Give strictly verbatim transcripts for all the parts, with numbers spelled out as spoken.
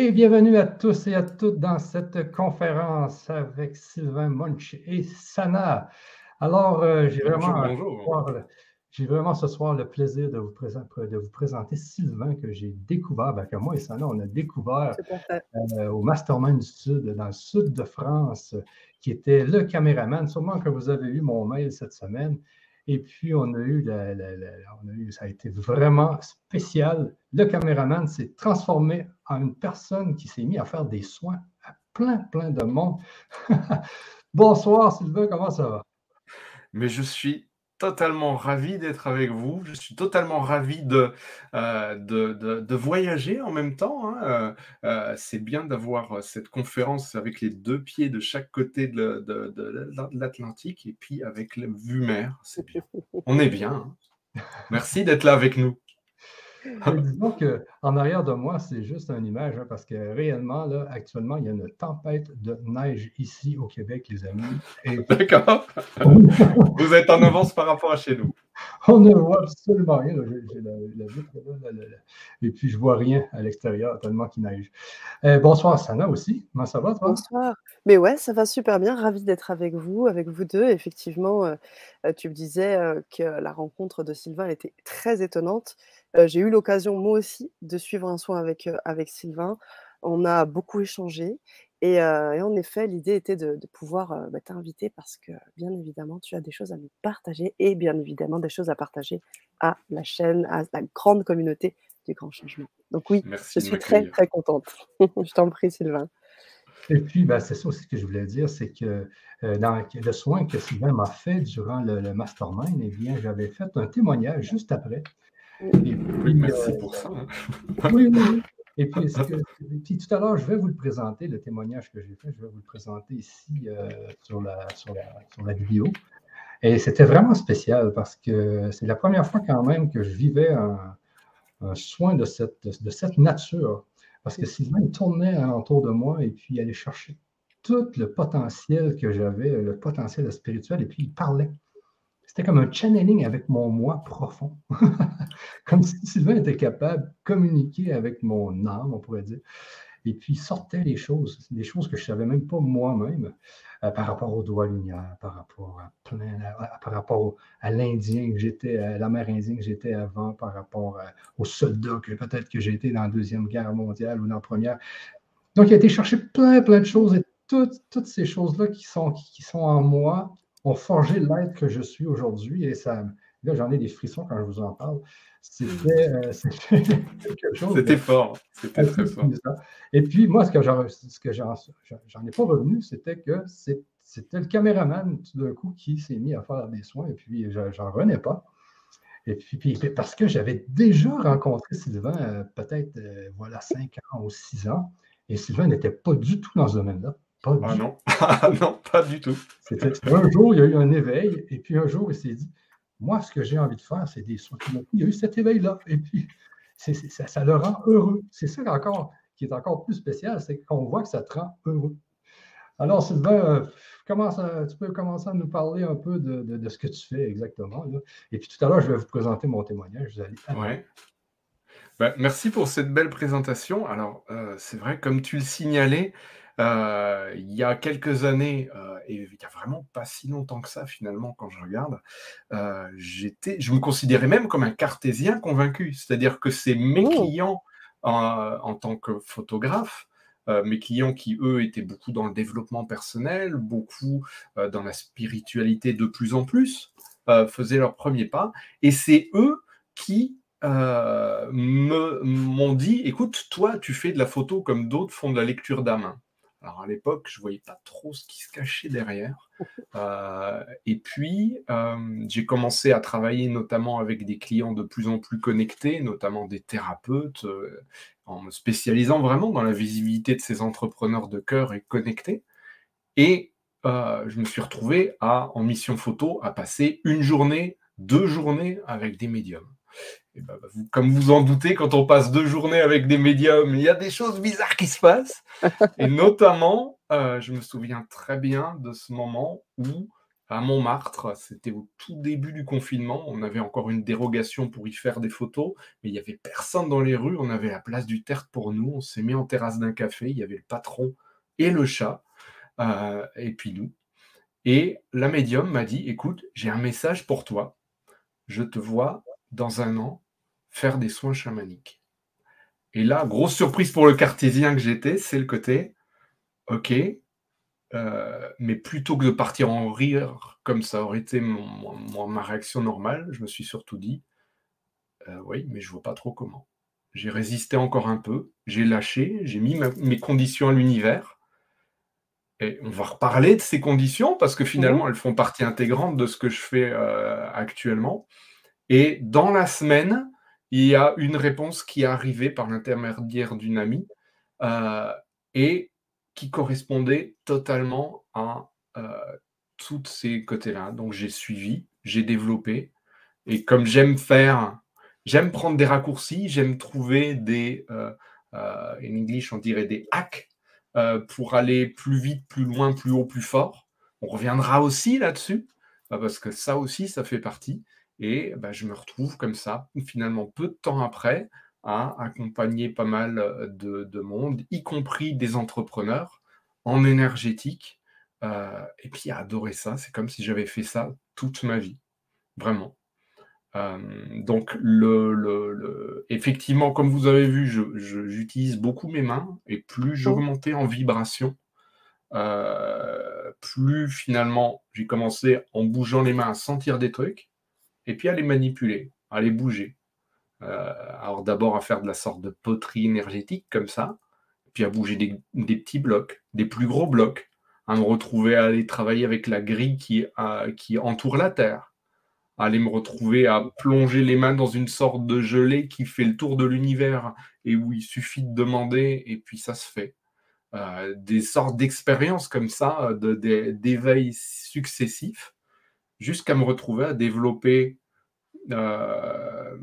Et bienvenue à tous et à toutes dans cette conférence avec Sylvain Monch et Sana. Alors, euh, j'ai vraiment, vraiment ce soir le plaisir de vous, présenter, de vous présenter Sylvain que j'ai découvert, ben, que moi et Sana, on a découvert euh, au Mastermind du Sud, dans le sud de France, qui était le caméraman, sûrement que vous avez eu mon mail cette semaine. Et puis, on a eu, la, la, la, on a eu, ça a été vraiment spécial. Le caméraman s'est transformé en une personne qui s'est mise à faire des soins à plein, plein de monde. Bonsoir, Sylvain, comment ça va? Mais je suis totalement ravi d'être avec vous. Je suis totalement ravi de, euh, de, de, de voyager en même temps. Hein. Euh, c'est bien d'avoir cette conférence avec les deux pieds de chaque côté de, de, de, de l'Atlantique et puis avec la vue mer. C'est bien. On est bien. Hein. Merci d'être là avec nous. Disons qu'en arrière de moi, c'est juste une image, hein, parce que réellement, là, actuellement, il y a une tempête de neige ici au Québec, les amis. Et... D'accord. Vous êtes en avance par rapport à chez nous. On ne voit absolument rien. J'ai la, la vitre là, là, là. Et puis, je ne vois rien à l'extérieur, tellement qu'il neige. Euh, bonsoir, Sana aussi. Comment ça va, toi? Bonsoir. Mais ouais, ça va super bien. Ravi d'être avec vous, avec vous deux. Effectivement, euh, tu me disais euh, que la rencontre de Sylvain elle était très étonnante. Euh, j'ai eu l'occasion, moi aussi, de suivre un soin avec, euh, avec Sylvain. On a beaucoup échangé. Et, euh, et en effet, l'idée était de, de pouvoir euh, bah, t'inviter parce que, bien évidemment, tu as des choses à nous partager et, bien évidemment, des choses à partager à la chaîne, à la grande communauté du Grand Changement. Donc oui, merci, je suis très, très contente. Je t'en prie, Sylvain. Et puis, ben, c'est ça aussi que je voulais dire, c'est que euh, dans le soin que Sylvain m'a fait durant le, le mastermind, eh bien, j'avais fait un témoignage juste après. Et puis, oui, merci euh, pour ça. Oui, oui. Et puis, que, et puis, tout à l'heure, je vais vous le présenter, le témoignage que j'ai fait, je vais vous le présenter ici euh, sur, la, sur, la, sur la vidéo. Et c'était vraiment spécial parce que c'est la première fois quand même que je vivais un, un soin de cette, de, de cette nature. Parce que Sylvain, il tournait autour de moi et puis il allait chercher tout le potentiel que j'avais, le potentiel spirituel, et puis il parlait. C'était comme un channeling avec mon moi profond. Comme si Sylvain était capable de communiquer avec mon âme, on pourrait dire. Et puis, il sortait les choses, des choses que je ne savais même pas moi-même, euh, par rapport aux doigts lumière, par rapport à plein, à, par rapport au, à l'Indien que j'étais, à la mère indienne que j'étais avant, par rapport à, aux soldats que peut-être que j'ai été dans la Deuxième Guerre mondiale ou dans la Première. Donc, il a été chercher plein, plein de choses et toutes, toutes ces choses-là qui sont, qui sont en moi, ont forgé l'être que je suis aujourd'hui et ça, là j'en ai des frissons quand je vous en parle. C'était euh, quelque chose. C'était fort, c'était très fort. Et puis moi, ce que j'en ai pas revenu, c'était que c'était le caméraman tout d'un coup qui s'est mis à faire des soins et puis j'en revenais pas. Et puis, puis parce que j'avais déjà rencontré Sylvain euh, peut-être euh, voilà cinq ans ou six ans et Sylvain n'était pas du tout dans ce domaine-là. Pas ah non. Non, pas du tout. C'était un jour, il y a eu un éveil, et puis un jour, il s'est dit, moi, ce que j'ai envie de faire, c'est des soins. Il y a eu cet éveil-là, et puis c'est, c'est, ça, ça le rend heureux. C'est ça encore, qui est encore plus spécial, c'est qu'on voit que ça te rend heureux. Alors, Sylvain, euh, tu peux commencer à nous parler un peu de, de, de ce que tu fais exactement. Là. Et puis tout à l'heure, je vais vous présenter mon témoignage. Vous allez... Ouais. Ben, merci pour cette belle présentation. Alors, euh, c'est vrai, comme tu le signalais, Euh, il y a quelques années, euh, et il n'y a vraiment pas si longtemps que ça finalement quand je regarde, euh, j'étais, je me considérais même comme un cartésien convaincu, c'est-à-dire que c'est mes oh. clients euh, en tant que photographe, euh, mes clients qui eux étaient beaucoup dans le développement personnel, beaucoup euh, dans la spiritualité de plus en plus, euh, faisaient leurs premiers pas, et c'est eux qui... Euh, m'ont dit, écoute, toi, tu fais de la photo comme d'autres font de la lecture d'âme. Alors, à l'époque, je ne voyais pas trop ce qui se cachait derrière. Euh, et puis, euh, j'ai commencé à travailler notamment avec des clients de plus en plus connectés, notamment des thérapeutes, euh, en me spécialisant vraiment dans la visibilité de ces entrepreneurs de cœur et connectés. Et euh, je me suis retrouvé à, en mission photo à passer une journée, deux journées avec des médiums. Et ben, vous, comme vous en doutez, quand on passe deux journées avec des médiums, il y a des choses bizarres qui se passent. Et notamment, euh, je me souviens très bien de ce moment où à Montmartre. C'était au tout début du confinement. On avait encore une dérogation pour y faire des photos, mais il n'y avait personne dans les rues. On avait la place du Tertre pour nous. On s'est mis en terrasse d'un café. Il y avait le patron et le chat, euh, et puis nous. Et la médium m'a dit, écoute, j'ai un message pour toi. Je te vois dans un an faire des soins chamaniques. Et là, grosse surprise pour le cartésien que j'étais, c'est le côté, ok, euh, mais plutôt que de partir en rire, comme ça aurait été mon, mon, ma réaction normale, je me suis surtout dit, euh, oui, mais je ne vois pas trop comment. J'ai résisté encore un peu, j'ai lâché, j'ai mis ma, mes conditions à l'univers, et on va reparler de ces conditions, parce que finalement, mmh. elles font partie intégrante de ce que je fais euh, actuellement. Et dans la semaine, il y a une réponse qui est arrivée par l'intermédiaire d'une amie euh, et qui correspondait totalement à euh, tous ces côtés-là. Donc, j'ai suivi, j'ai développé. Et comme j'aime faire, j'aime prendre des raccourcis, j'aime trouver des, euh, euh, in English, on dirait des hacks euh, pour aller plus vite, plus loin, plus haut, plus fort. On reviendra aussi là-dessus parce que ça aussi, ça fait partie. Et bah, je me retrouve comme ça, finalement, peu de temps après, à accompagner pas mal de, de monde, y compris des entrepreneurs, en énergétique. Euh, et puis, à adorer ça, c'est comme si j'avais fait ça toute ma vie, vraiment. Euh, donc, le, le, le... effectivement, comme vous avez vu, je, je, j'utilise beaucoup mes mains, et plus j'augmentais en vibration, euh, plus finalement, j'ai commencé en bougeant les mains à sentir des trucs, et puis à les manipuler, à les bouger. Euh, alors d'abord à faire de la sorte de poterie énergétique comme ça, puis à bouger des, des petits blocs, des plus gros blocs, à me retrouver à aller travailler avec la grille qui, à, qui entoure la Terre, à aller me retrouver à plonger les mains dans une sorte de gelée qui fait le tour de l'univers et où il suffit de demander et puis ça se fait. Euh, des sortes d'expériences comme ça, de, de, d'éveils successifs, jusqu'à me retrouver à développer... Euh...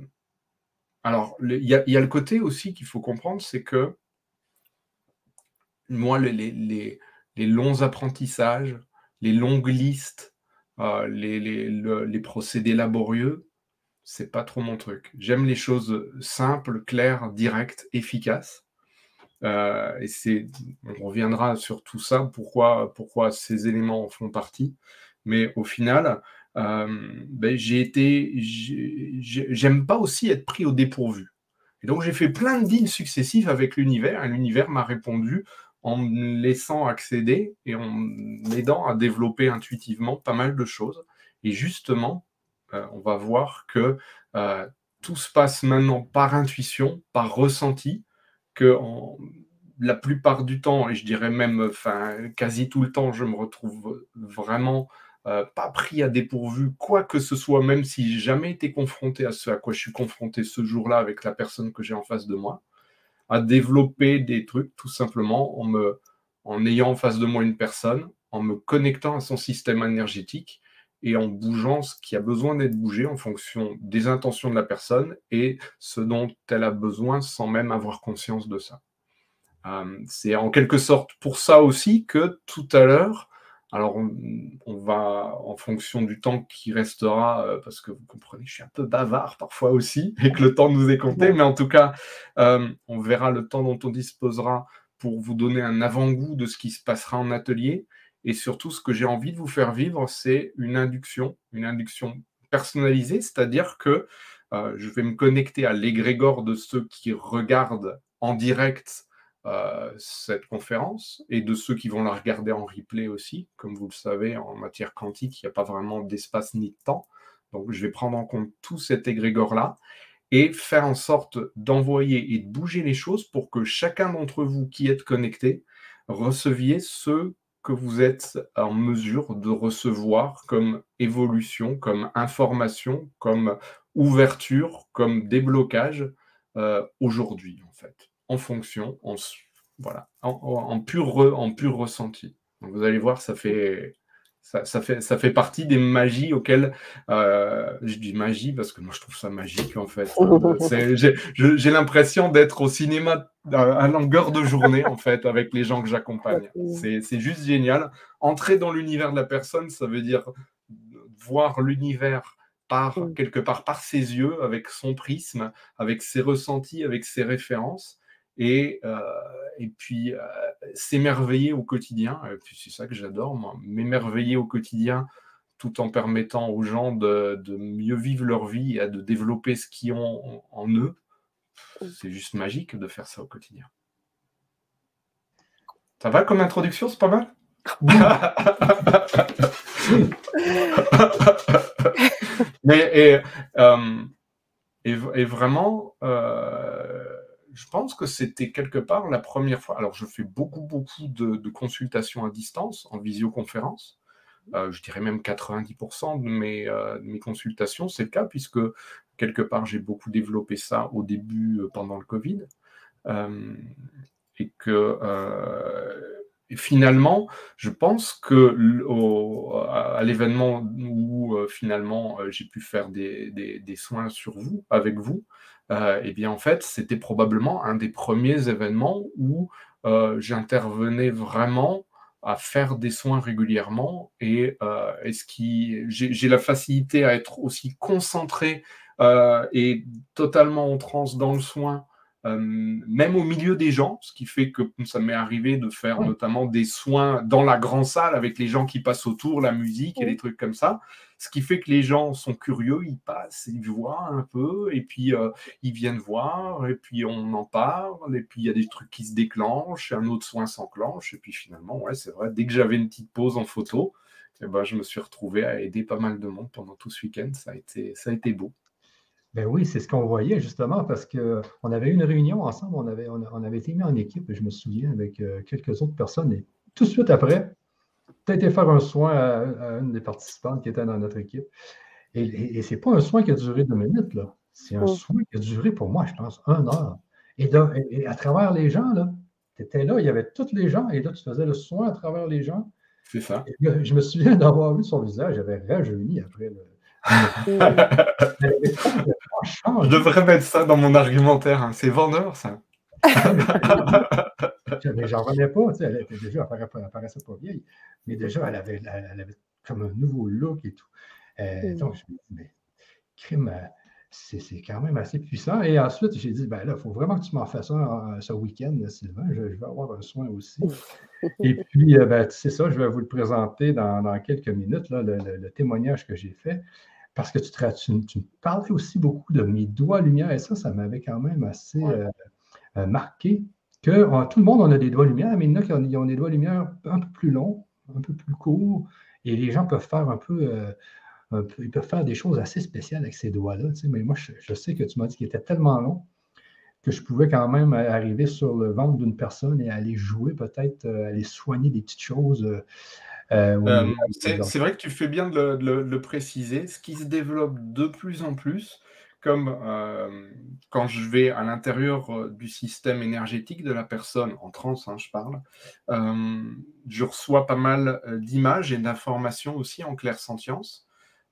Alors, il y, y a le côté aussi qu'il faut comprendre, c'est que moi, les, les, les longs apprentissages, les longues listes, euh, les, les, le, les procédés laborieux, c'est pas trop mon truc. J'aime les choses simples, claires, directes, efficaces. Euh, et c'est, on reviendra sur tout ça, pourquoi, pourquoi ces éléments en font partie. Mais au final, euh, ben, j'ai été, j'ai, j'aime pas aussi être pris au dépourvu. Et donc, j'ai fait plein de deals successifs avec l'univers, et l'univers m'a répondu en me laissant accéder et en m'aidant à développer intuitivement pas mal de choses. Et justement, euh, on va voir que euh, tout se passe maintenant par intuition, par ressenti, que en, la plupart du temps, et je dirais même enfin, quasi tout le temps, je me retrouve vraiment... Euh, pas pris à dépourvu, quoi que ce soit, même si j'ai jamais été confronté à ce à quoi je suis confronté ce jour-là avec la personne que j'ai en face de moi, à développer des trucs tout simplement en, me, en ayant en face de moi une personne, en me connectant à son système énergétique et en bougeant ce qui a besoin d'être bougé en fonction des intentions de la personne et ce dont elle a besoin sans même avoir conscience de ça. Euh, c'est en quelque sorte pour ça aussi que tout à l'heure, alors, on, on va, en fonction du temps qui restera, euh, parce que vous comprenez, je suis un peu bavard parfois aussi, et que le temps nous est compté, mais en tout cas, euh, on verra le temps dont on disposera pour vous donner un avant-goût de ce qui se passera en atelier. Et surtout, ce que j'ai envie de vous faire vivre, c'est une induction, une induction personnalisée, c'est-à-dire que euh, je vais me connecter à l'égrégore de ceux qui regardent en direct Euh, cette conférence et de ceux qui vont la regarder en replay aussi. Comme vous le savez, en matière quantique, il n'y a pas vraiment d'espace ni de temps. Donc, je vais prendre en compte tout cet égrégore-là et faire en sorte d'envoyer et de bouger les choses pour que chacun d'entre vous qui êtes connecté receviez ce que vous êtes en mesure de recevoir comme évolution, comme information, comme ouverture, comme déblocage euh, aujourd'hui, en fait. En fonction, en, voilà, en, en, pur, en pur ressenti. Donc vous allez voir, ça fait, ça, ça fait, ça fait partie des magies auxquelles... Euh, je dis magie parce que moi, je trouve ça magique, en fait. C'est, j'ai, je, j'ai l'impression d'être au cinéma à longueur de journée, en fait, avec les gens que j'accompagne. C'est, c'est juste génial. Entrer dans l'univers de la personne, ça veut dire voir l'univers par, mmh. quelque part par ses yeux, avec son prisme, avec ses ressentis, avec ses références, et, euh, et puis euh, s'émerveiller au quotidien. Et puis c'est ça que j'adore, moi, m'émerveiller au quotidien, tout en permettant aux gens de, de mieux vivre leur vie et de développer ce qu'ils ont en, en eux. C'est juste magique de faire ça au quotidien. Ça va comme introduction, c'est pas mal. Mais et, euh, et, et vraiment, euh, je pense que c'était quelque part la première fois. Alors, je fais beaucoup, beaucoup de, de consultations à distance, en visioconférence. Euh, je dirais même quatre-vingt-dix pour cent de mes, euh, de mes consultations, c'est le cas, puisque quelque part, j'ai beaucoup développé ça au début, euh, pendant le Covid. Euh, et que euh, et finalement, je pense que au, à, à l'événement où euh, finalement, euh, j'ai pu faire des, des, des soins sur vous, avec vous, euh, et bien en fait, c'était probablement un des premiers événements où euh, j'intervenais vraiment à faire des soins régulièrement, et euh, est-ce qui j'ai, j'ai la facilité à être aussi concentré euh, et totalement en transe dans le soin, euh, même au milieu des gens, ce qui fait que ça m'est arrivé de faire oui. notamment des soins dans la grande salle avec les gens qui passent autour, la musique oui. et des trucs comme ça, ce qui fait que les gens sont curieux, ils passent, ils voient un peu, et puis euh, ils viennent voir, et puis on en parle, et puis il y a des trucs qui se déclenchent, un autre soin s'enclenche, et puis finalement, ouais, c'est vrai, dès que j'avais une petite pause en photo, eh ben, je me suis retrouvé à aider pas mal de monde pendant tout ce week-end, ça a été, ça a été beau. Ben oui, c'est ce qu'on voyait justement, parce qu'on avait eu une réunion ensemble, on avait, on, on avait été mis en équipe, je me souviens, avec euh, quelques autres personnes, et tout de suite après, tu as été faire un soin à, à une des participantes qui était dans notre équipe. Et, et, et ce n'est pas un soin qui a duré deux minutes, là. C'est un oh. soin qui a duré, pour moi, je pense, une heure. Et, de, et, et à travers les gens, là, tu étais là, il y avait tous les gens, et là, tu faisais le soin à travers les gens. C'est ça. Et là, je me souviens d'avoir vu son visage, j'avais rajeuni après le. Je devrais mettre ça dans mon argumentaire, hein. C'est vendeur, ça. Mais j'en revenais pas, tu sais, elle était déjà, elle apparaissait pas vieille, mais déjà elle avait, elle, elle avait comme un nouveau look et tout. Euh, mm. Donc je me dis, mais crime, c'est, c'est quand même assez puissant. Et ensuite, j'ai dit, ben là, il faut vraiment que tu m'en fasses un ce week-end, Sylvain, je, je vais avoir un soin aussi. Et puis, ben, c'est ça, je vais vous le présenter dans, dans quelques minutes, là, le, le, le témoignage que j'ai fait. Parce que tu, te, tu, tu me parlais aussi beaucoup de mes doigts lumière, et ça, ça m'avait quand même assez. Ouais. Euh, Euh, marqué que on, tout le monde, on a des doigts lumière, mais il y en a qui ont, ont des doigts lumière un peu plus longs, un peu plus courts, et les gens peuvent faire un peu, euh, un peu ils peuvent faire des choses assez spéciales avec ces doigts-là. Tu sais, mais moi, je, je sais que tu m'as dit qu'ils étaient tellement longs que je pouvais quand même arriver sur le ventre d'une personne et aller jouer, peut-être, euh, aller soigner des petites choses. Euh, euh, euh, c'est, c'est vrai que tu fais bien de le, de le préciser. Ce qui se développe de plus en plus, comme euh, quand je vais à l'intérieur euh, du système énergétique de la personne, en transe, hein, je parle, euh, je reçois pas mal euh, d'images et d'informations aussi en clairsentience.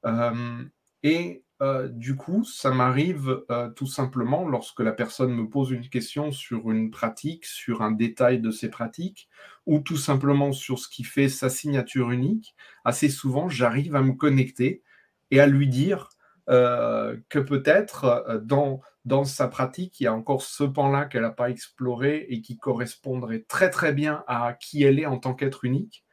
Euh, et euh, du coup, ça m'arrive euh, tout simplement, lorsque la personne me pose une question sur une pratique, sur un détail de ses pratiques, ou tout simplement sur ce qui fait sa signature unique, assez souvent, j'arrive à me connecter et à lui dire Euh, que peut-être euh, dans, dans sa pratique, il y a encore ce pan-là qu'elle n'a pas exploré et qui correspondrait très très bien à qui elle est en tant qu'être unique.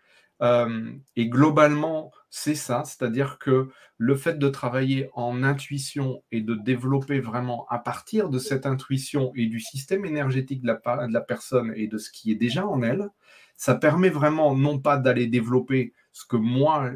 Euh, et globalement, c'est ça, c'est-à-dire que le fait de travailler en intuition et de développer vraiment à partir de cette intuition et du système énergétique de la, de la personne et de ce qui est déjà en elle, ça permet vraiment non pas d'aller développer ce que moi,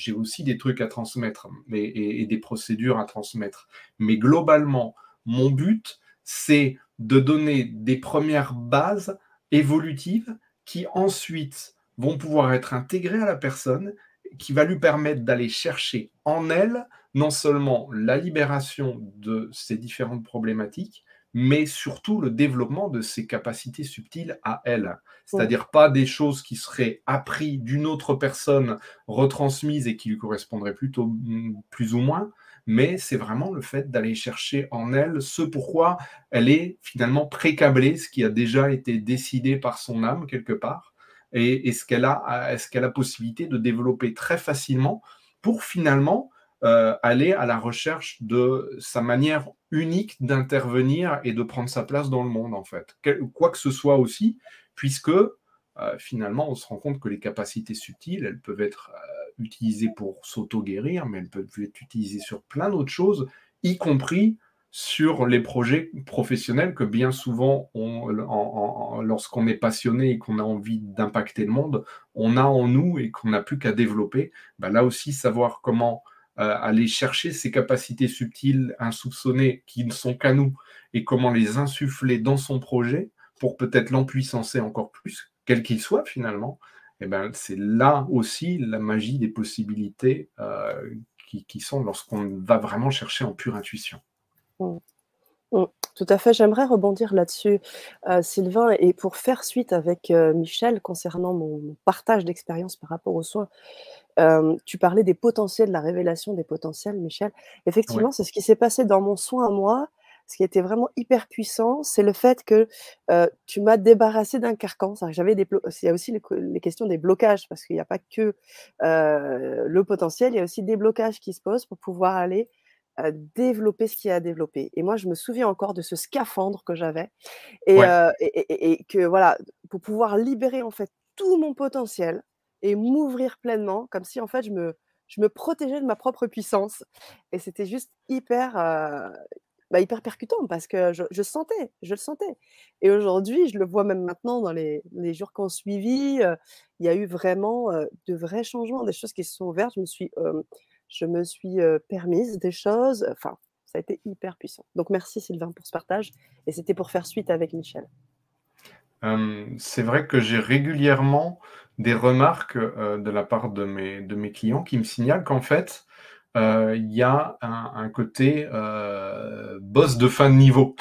j'ai aussi des trucs à transmettre et, et, et des procédures à transmettre. Mais globalement, mon but, c'est de donner des premières bases évolutives qui ensuite vont pouvoir être intégrées à la personne, qui va lui permettre d'aller chercher en elle non seulement la libération de ses différentes problématiques, mais surtout le développement de ses capacités subtiles à elle. C'est-à-dire pas des choses qui seraient apprises d'une autre personne, retransmises et qui lui correspondraient plutôt plus ou moins, mais c'est vraiment le fait d'aller chercher en elle ce pourquoi elle est finalement précablée, ce qui a déjà été décidé par son âme quelque part, et, et ce qu'elle a, est-ce qu'elle a possibilité de développer très facilement pour finalement euh, aller à la recherche de sa manière unique d'intervenir et de prendre sa place dans le monde, en fait. Quel, quoi que ce soit aussi, puisque euh, finalement, on se rend compte que les capacités subtiles, elles peuvent être euh, utilisées pour s'auto-guérir, mais elles peuvent être utilisées sur plein d'autres choses, y compris sur les projets professionnels que bien souvent, on, en, en, lorsqu'on est passionné et qu'on a envie d'impacter le monde, on a en nous et qu'on n'a plus qu'à développer. Ben là aussi, savoir comment euh, aller chercher ces capacités subtiles, insoupçonnées, qui ne sont qu'à nous, et comment les insuffler dans son projet pour peut-être l'empuissancer encore plus, quel qu'il soit finalement, et ben, c'est là aussi la magie des possibilités euh, qui, qui sont lorsqu'on va vraiment chercher en pure intuition. Tout à fait, j'aimerais rebondir là-dessus, euh, Sylvain, et pour faire suite avec euh, Michel concernant mon, mon partage d'expérience par rapport aux soins. Euh, tu parlais des potentiels, de la révélation des potentiels, Michel. Effectivement, ouais. C'est ce qui s'est passé dans mon soin à moi, ce qui était vraiment hyper puissant, c'est le fait que euh, tu m'as débarrassé d'un carcan. J'avais des il y a aussi les, les questions des blocages, parce qu'il n'y a pas que euh, le potentiel, il y a aussi des blocages qui se posent pour pouvoir aller Euh, développer ce qu'il y a à développer. Et moi, je me souviens encore de ce scaphandre que j'avais et, ouais. euh, et, et, et que voilà, pour pouvoir libérer en fait tout mon potentiel et m'ouvrir pleinement, comme si en fait je me, je me protégeais de ma propre puissance. Et c'était juste hyper, euh, bah, hyper percutant parce que je, je sentais, je le sentais. Et aujourd'hui, je le vois même maintenant dans les, les jours qu'on suivit, il euh, y a eu vraiment euh, de vrais changements, des choses qui se sont ouvertes. Je me suis euh, Je me suis euh, permise des choses. Enfin, ça a été hyper puissant. Donc, merci Sylvain pour ce partage. Et c'était pour faire suite avec Michel. Euh, c'est vrai que j'ai régulièrement des remarques euh, de la part de mes, de mes clients qui me signalent qu'en fait, il euh, y a un, un côté euh, boss de fin de niveau.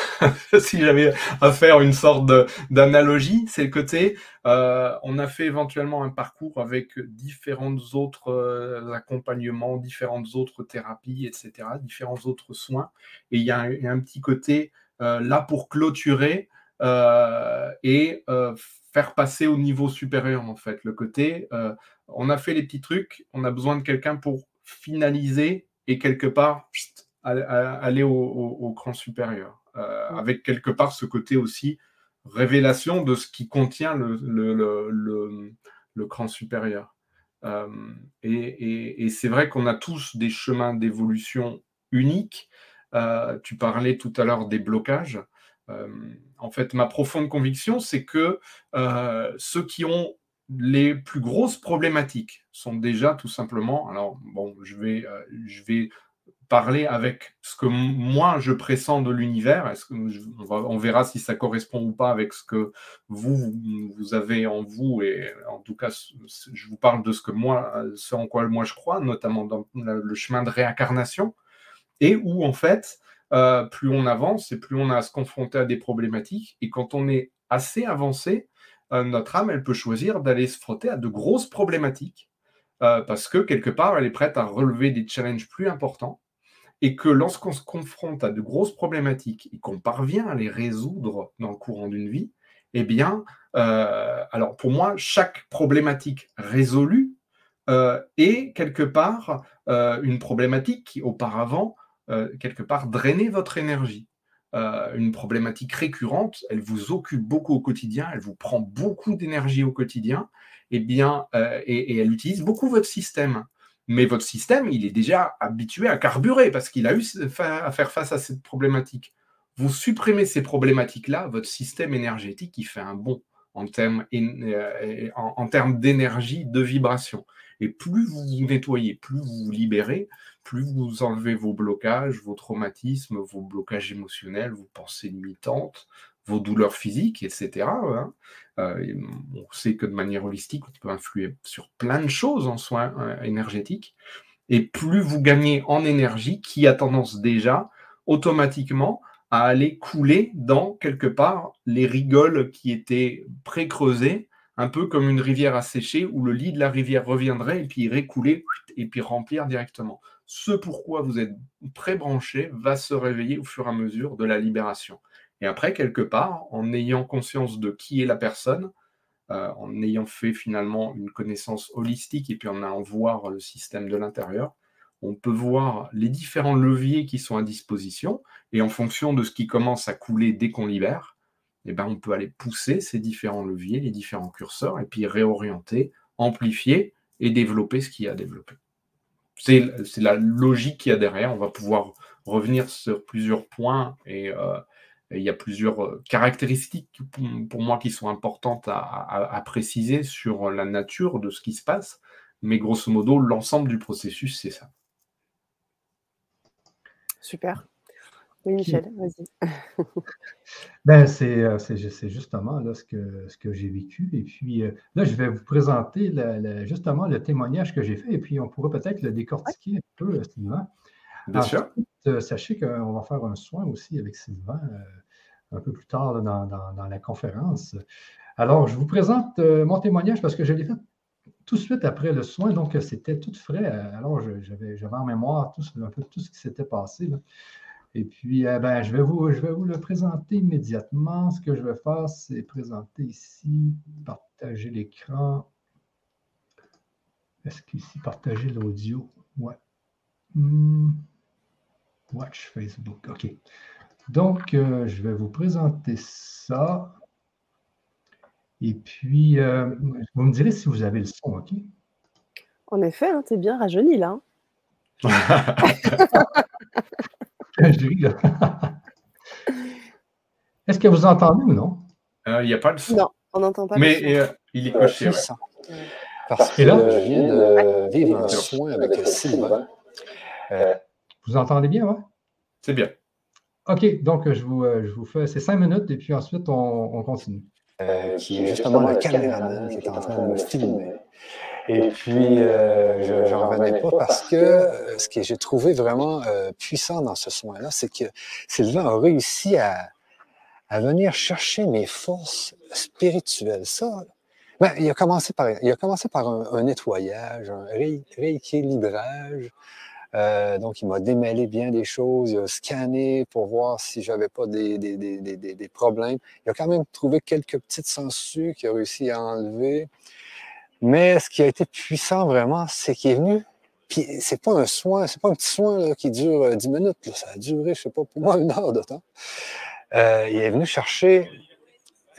Si j'avais à faire une sorte de, d'analogie, c'est le côté, euh, on a fait éventuellement un parcours avec différentes autres euh, accompagnements, différentes autres thérapies, et cetera, différents autres soins. Et il y, y a un petit côté euh, là pour clôturer euh, et euh, faire passer au niveau supérieur, en fait. Le côté, euh, on a fait les petits trucs, on a besoin de quelqu'un pour finaliser et quelque part pst, aller au, au, au cran supérieur. Euh, mmh. Avec quelque part ce côté aussi révélation de ce qui contient le, le, le, le, le cran supérieur. Euh, et, et, et c'est vrai qu'on a tous des chemins d'évolution uniques. Euh, tu parlais tout à l'heure des blocages. Euh, en fait, ma profonde conviction, c'est que euh, ceux qui ont les plus grosses problématiques sont déjà tout simplement, alors bon, je vais, euh, je vais parler avec ce que m- moi je pressens de l'univers, est-ce que je, on, va, on verra si ça correspond ou pas avec ce que vous, vous avez en vous, et en tout cas, je vous parle de ce que moi, ce en quoi moi je crois, notamment dans le chemin de réincarnation, et où en fait, euh, plus on avance et plus on a à se confronter à des problématiques, et quand on est assez avancé, Euh, notre âme, elle peut choisir d'aller se frotter à de grosses problématiques euh, parce que, quelque part, elle est prête à relever des challenges plus importants et que lorsqu'on se confronte à de grosses problématiques et qu'on parvient à les résoudre dans le courant d'une vie, eh bien, euh, alors pour moi, chaque problématique résolue euh, est, quelque part, euh, une problématique qui, auparavant, euh, quelque part, drainait votre énergie. Euh, une problématique récurrente, elle vous occupe beaucoup au quotidien, elle vous prend beaucoup d'énergie au quotidien, et, bien, euh, et, et elle utilise beaucoup votre système. Mais votre système, il est déjà habitué à carburer parce qu'il a eu à faire face à cette problématique. Vous supprimez ces problématiques-là, votre système énergétique, il fait un bond en termes, euh, en, en termes d'énergie, de vibration. Et plus vous vous nettoyez, plus vous vous libérez, plus vous enlevez vos blocages, vos traumatismes, vos blocages émotionnels, vos pensées limitantes, vos douleurs physiques, et cetera. Hein. Euh, et on sait que de manière holistique, on peut influer sur plein de choses en soins euh, énergétiques. Et plus vous gagnez en énergie, qui a tendance déjà, automatiquement, à aller couler dans, quelque part, les rigoles qui étaient pré-creusées, un peu comme une rivière asséchée où le lit de la rivière reviendrait et puis irait couler et puis remplir directement. Ce pourquoi vous êtes prébranché va se réveiller au fur et à mesure de la libération. Et après, quelque part, en ayant conscience de qui est la personne, euh, en ayant fait finalement une connaissance holistique et puis en allant voir le système de l'intérieur, on peut voir les différents leviers qui sont à disposition et en fonction de ce qui commence à couler dès qu'on libère, eh ben, on peut aller pousser ces différents leviers, les différents curseurs et puis réorienter, amplifier et développer ce qu'il y a à développer. C'est la logique qu'il y a derrière. On va pouvoir revenir sur plusieurs points et, euh, et il y a plusieurs caractéristiques pour, pour moi qui sont importantes à, à, à préciser sur la nature de ce qui se passe. Mais grosso modo, l'ensemble du processus, c'est ça. Super. Oui, Michel, vas-y. Ben, c'est justement là, ce que, ce que j'ai vécu. Et puis là, je vais vous présenter la, la, justement le témoignage que j'ai fait. Et puis, on pourrait peut-être le décortiquer un peu, Sylvain. Bien sûr. Ensuite, sachez qu'on va faire un soin aussi avec Sylvain euh, un peu plus tard là, dans, dans, dans la conférence. Alors, je vous présente euh, mon témoignage parce que je l'ai fait tout de suite après le soin, donc c'était tout frais. Alors, j'avais en mémoire tout, un peu tout ce qui s'était passé là. Et puis, eh ben, je vais vous, je vais vous le présenter immédiatement. Ce que je vais faire, c'est présenter ici, partager l'écran. Est-ce qu'ici, partager l'audio? Ouais. Hmm. Watch Facebook. OK. Donc, euh, je vais vous présenter ça. Et puis, euh, vous me direz si vous avez le son, OK? En effet, hein, tu es bien rajeuni, là. Hein? Je rigole. Est-ce que vous entendez ou non? Il euh, n'y a pas le son. Non, on n'entend pas mais, le son. Mais euh, il est coché, ouais. Ouais. Parce que là, je viens de vivre un soin avec Sylvain. Euh, vous entendez bien, ouais? C'est bien. OK, donc je vous, je vous fais... C'est cinq minutes et puis ensuite, on, on continue. Euh, qui est justement le caméraman qui est en train de me filmer. Et puis, euh, je n'en revenais pas parce que ce que j'ai trouvé vraiment euh, puissant dans ce soin-là, c'est que Sylvain a réussi à, à venir chercher mes forces spirituelles. Ça, ben, il a commencé par, il a commencé par un, un nettoyage, un ré, rééquilibrage. Euh, donc, il m'a démêlé bien des choses, il a scanné pour voir si j'avais pas des, des, des, des, des problèmes. Il a quand même trouvé quelques petites sangsues qu'il a réussi à enlever. Mais ce qui a été puissant vraiment, c'est qu'il est venu, puis c'est pas un soin, c'est pas un petit soin là, qui dure dix minutes, là. Ça a duré, je sais pas, pour moi, une heure de temps. Euh, il est venu chercher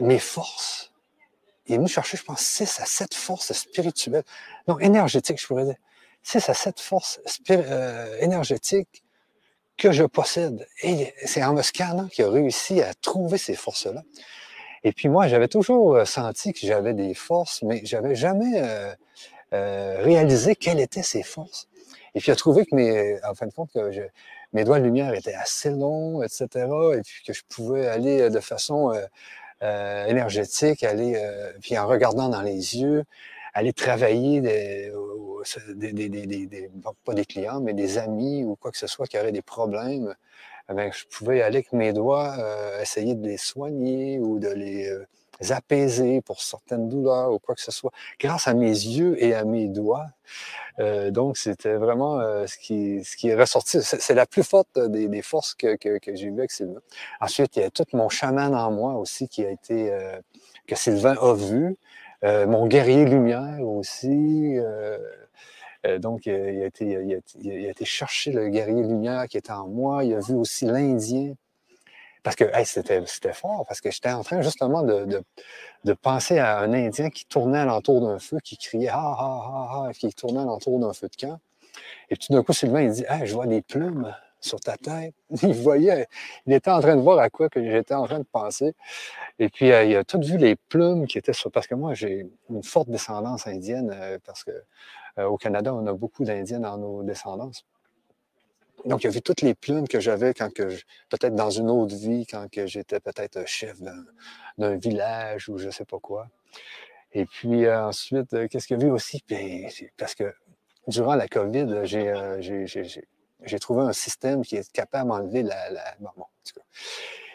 mes forces. Il est venu chercher, je pense, six à sept forces spirituelles, donc énergétiques, je pourrais dire. six à sept forces euh, énergétiques que je possède. Et c'est en me scannant qu'il a réussi à trouver ces forces-là. Et puis moi, j'avais toujours senti que j'avais des forces, mais j'avais jamais euh, euh, réalisé quelles étaient ces forces. Et puis, il a trouvé que mes, en fin de compte, que je, mes doigts de lumière étaient assez longs, et cetera. Et puis que je pouvais aller de façon euh, euh, énergétique, aller, euh, puis en regardant dans les yeux, aller travailler des, des, des, des, des, des, pas des clients, mais des amis ou quoi que ce soit qui auraient des problèmes. Eh bien, je pouvais aller avec mes doigts euh, essayer de les soigner ou de les, euh, les apaiser pour certaines douleurs ou quoi que ce soit, grâce à mes yeux et à mes doigts. Euh, donc, c'était vraiment euh, ce, qui, ce qui est ressorti. C'est la plus forte des, des forces que, que, que j'ai vues avec Sylvain. Ensuite, il y a tout mon chaman en moi aussi qui a été, euh, que Sylvain a vu. Euh, mon guerrier lumière aussi, euh, euh, donc euh, il, a été, il, a, il a été chercher le guerrier lumière qui était en moi, il a vu aussi l'Indien, parce que hey, c'était fort, parce que j'étais en train justement de, de, de penser à un Indien qui tournait alentour d'un feu, qui criait « ah, ah, ah, ah », qui tournait alentour d'un feu de camp, et puis tout d'un coup Sylvain il dit hey, « je vois des plumes ». Sur ta tête. Il voyait, il était en train de voir à quoi que j'étais en train de penser. Et puis, euh, il a tout vu les plumes qui étaient sur... Parce que moi, j'ai une forte descendance indienne, euh, parce que euh, au Canada, on a beaucoup d'Indiens dans nos descendances. Donc, il a vu toutes les plumes que j'avais quand que je... Peut-être dans une autre vie, quand que j'étais peut-être chef d'un village ou je sais pas quoi. Et puis, euh, ensuite, euh, qu'est-ce qu'il a vu aussi? Puis, parce que durant la COVID, j'ai... Euh, J'ai trouvé un système qui est capable d'enlever la... la bon, bon, en tout cas,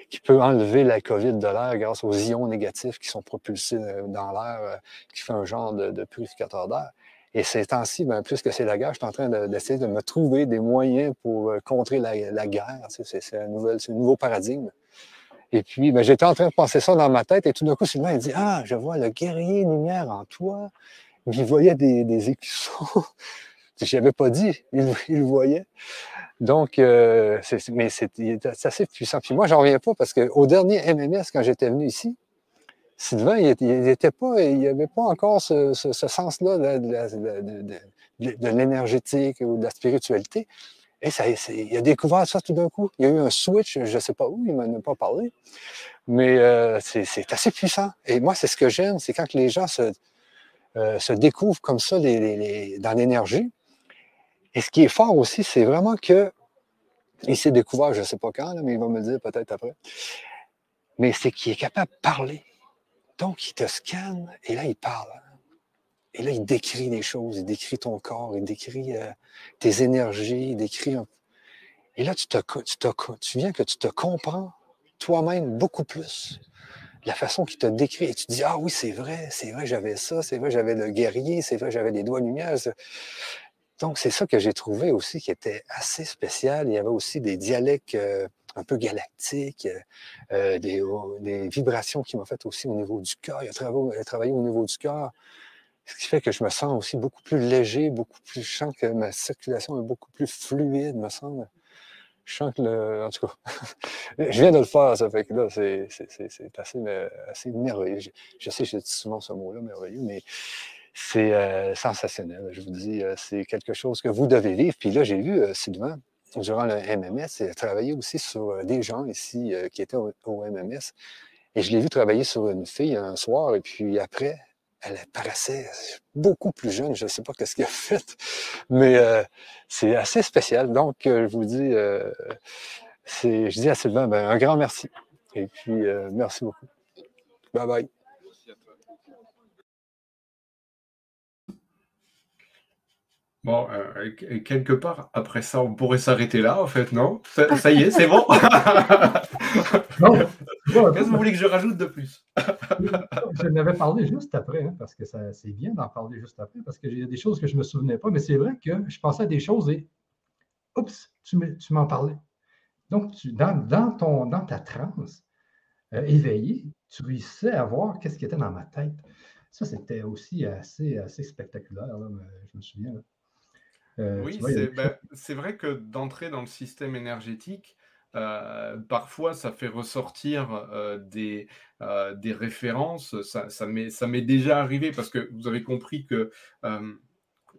qui peut enlever la COVID de l'air grâce aux ions négatifs qui sont propulsés dans l'air, qui fait un genre de, de purificateur d'air. Et ces temps-ci, ben, plus que c'est la guerre, je suis en train d'essayer de, de me trouver des moyens pour contrer la, la guerre. C'est un nouveau paradigme. Et puis, ben, j'étais en train de penser ça dans ma tête. Et tout d'un coup, Sylvain, il dit « Ah, je vois le guerrier lumière en toi. » Il voyait des, des écussons. Je n'y avais pas dit. Il, il voyait. Donc, euh, c'est, mais c'est, c'est assez puissant. Puis moi, j'en reviens pas parce qu'au dernier M M S, quand j'étais venu ici, Sylvain, il n'était pas, il n'avait pas encore ce, ce, ce sens-là de, de, de, de, de, de l'énergétique ou de la spiritualité. Et ça, il a découvert ça tout d'un coup. Il y a eu un switch, je ne sais pas où, il ne m'en a pas parlé. Mais euh, c'est, c'est assez puissant. Et moi, c'est ce que j'aime, c'est quand les gens se, euh, se découvrent comme ça les, les, les, dans l'énergie. Et ce qui est fort aussi, c'est vraiment que, il s'est découvert, je ne sais pas quand, là, mais il va me le dire peut-être après, mais c'est qu'il est capable de parler. Donc, il te scanne, et là, il parle. Et là, il décrit les choses, il décrit ton corps, il décrit euh, tes énergies, il décrit... Un... Et là, tu, te, tu, te, tu viens que tu te comprends toi-même beaucoup plus. La façon qu'il te décrit, et tu te dis « Ah oui, c'est vrai, c'est vrai, j'avais ça, c'est vrai, j'avais le guerrier, c'est vrai, j'avais les doigts lumière. » Donc, c'est ça que j'ai trouvé aussi qui était assez spécial. Il y avait aussi des dialectes euh, un peu galactiques, euh, des, euh, des vibrations qu'il m'a faites aussi au niveau du cœur. Il a travaillé, travaillé au niveau du cœur. Ce qui fait que je me sens aussi beaucoup plus léger, beaucoup plus. Je sens que ma circulation est beaucoup plus fluide, me semble. Je sens que le. En tout cas, je viens de le faire, ça fait que là, c'est, c'est, c'est, c'est assez, assez merveilleux. Je, je sais que je dis souvent ce mot-là, merveilleux, mais c'est euh, sensationnel. Je vous dis, c'est quelque chose que vous devez vivre. Puis là, j'ai vu euh, Sylvain, durant le M M S, il a travaillé aussi sur euh, des gens ici euh, qui étaient au, au M M S. Et je l'ai vu travailler sur une fille un soir, et puis après. Elle paraissait beaucoup plus jeune, je ne sais pas ce qu'elle a fait, mais euh, c'est assez spécial. Donc, euh, je vous dis, euh, c'est, je dis à Sylvain, ben, un grand merci. Et puis, euh, merci beaucoup. Bye bye. Merci à toi. Bon, euh, quelque part, après ça, on pourrait s'arrêter là, en fait, non? Ça, ça y est, c'est bon? Non. Qu'est-ce que vous voulez que je rajoute de plus? Je n'avais parlé juste après, hein, parce que ça, c'est bien d'en parler juste après, parce qu'il y a des choses que je ne me souvenais pas, mais c'est vrai que je pensais à des choses et, oups, tu, me, tu m'en parlais. Donc, tu, dans, dans, ton, dans ta transe euh, éveillée, tu réussissais à voir qu'est-ce qui était dans ma tête. Ça, c'était aussi assez, assez spectaculaire, là, je me souviens. Là. Euh, oui, vois, c'est, ben, c'est vrai que d'entrer dans le système énergétique, Euh, parfois, ça fait ressortir euh, des, euh, des références. Ça, ça, m'est, ça m'est déjà arrivé parce que vous avez compris que euh,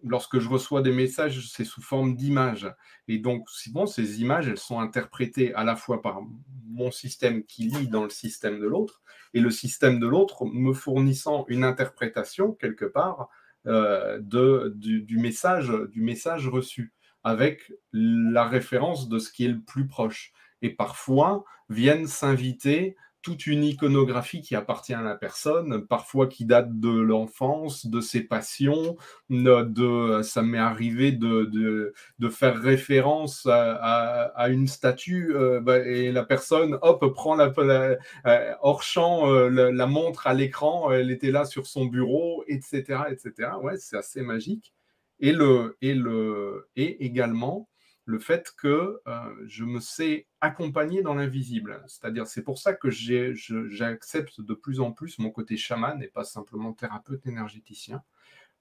lorsque je reçois des messages, c'est sous forme d'images. Et donc, bon, ces images, elles sont interprétées à la fois par mon système qui lit dans le système de l'autre et le système de l'autre me fournissant une interprétation, quelque part, euh, de, du, du, message, du message reçu, avec la référence de ce qui est le plus proche. Et parfois, viennent s'inviter toute une iconographie qui appartient à la personne, parfois qui date de l'enfance, de ses passions, de, ça m'est arrivé de, de, de faire référence à, à, à une statue, euh, bah, et la personne, hop, prend la, la, euh, hors champ, euh, la, la montre à l'écran, elle était là sur son bureau, et cetera, et cetera. Ouais, c'est assez magique. Et, le, et, le, et également le fait que euh, je me sais accompagné dans l'invisible. C'est-à-dire, c'est pour ça que j'ai, je, j'accepte de plus en plus mon côté chaman et pas simplement thérapeute énergéticien.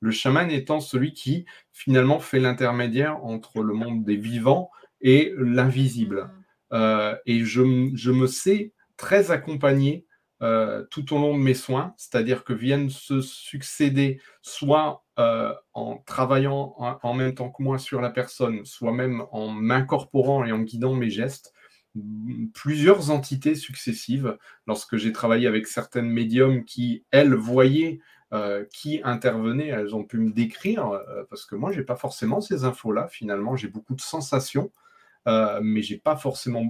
Le chaman étant celui qui, finalement, fait l'intermédiaire entre le monde des vivants et l'invisible. Euh, et je, je me sais très accompagné Euh, tout au long de mes soins, c'est-à-dire que viennent se succéder soit euh, en travaillant en, en même temps que moi sur la personne, soit même en m'incorporant et en guidant mes gestes, plusieurs entités successives. Lorsque j'ai travaillé avec certaines médiums qui, elles, voyaient euh, qui intervenaient, elles ont pu me décrire, euh, parce que moi, j'ai pas forcément ces infos-là, finalement, j'ai beaucoup de sensations, euh, mais j'ai pas forcément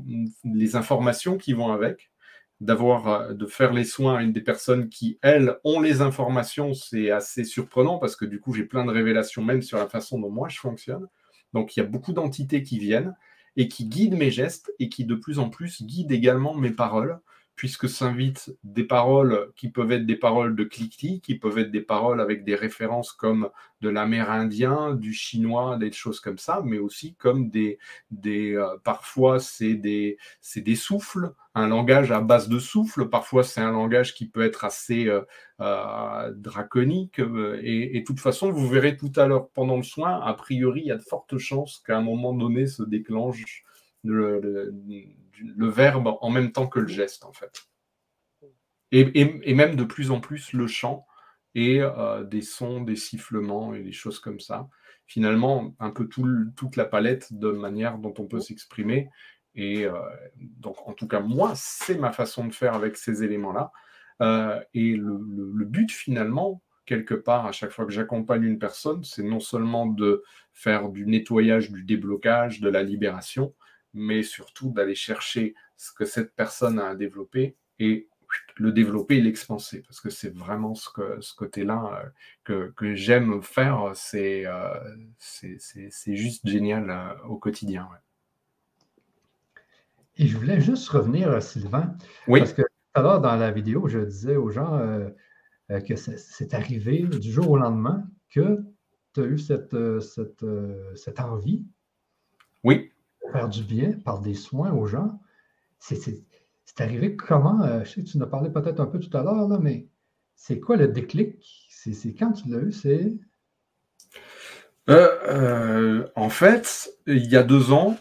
les informations qui vont avec. D'avoir, de faire les soins à une des personnes qui, elles, ont les informations, c'est assez surprenant parce que du coup, j'ai plein de révélations même sur la façon dont moi je fonctionne. Donc, il y a beaucoup d'entités qui viennent et qui guident mes gestes et qui, de plus en plus, guident également mes paroles puisque s'invitent des paroles qui peuvent être des paroles de cliquetis, qui peuvent être des paroles avec des références comme de l'amérindien, du chinois, des choses comme ça, mais aussi comme des... des euh, parfois, c'est des, c'est des souffles, un langage à base de souffle, parfois c'est un langage qui peut être assez euh, euh, draconique, et de toute façon, vous verrez tout à l'heure pendant le soin, a priori, il y a de fortes chances qu'à un moment donné se déclenche le... le le verbe en même temps que le geste, en fait. Et, et, et même de plus en plus le chant et euh, des sons, des sifflements et des choses comme ça. Finalement, un peu tout le, toute la palette de manière dont on peut s'exprimer. Et euh, donc, en tout cas, moi, c'est ma façon de faire avec ces éléments-là. Euh, et le, le, le but, finalement, quelque part, à chaque fois que j'accompagne une personne, c'est non seulement de faire du nettoyage, du déblocage, de la libération, mais surtout d'aller chercher ce que cette personne a à développer et le développer et l'expanser, parce que c'est vraiment ce, que, ce côté-là que, que j'aime faire, c'est, euh, c'est, c'est, c'est juste génial euh, au quotidien. Ouais. Et je voulais juste revenir, Sylvain, oui. Parce que tout à l'heure dans la vidéo, je disais aux gens euh, euh, que c'est, c'est arrivé du jour au lendemain que tu as eu cette, euh, cette, euh, cette envie. Oui. Faire du bien, par des soins aux gens, c'est, c'est, c'est arrivé comment, euh, je sais que tu en as parlé peut-être un peu tout à l'heure, là, mais c'est quoi le déclic? C'est, c'est quand tu l'as eu, c'est... Euh, euh, en fait, il y a deux ans,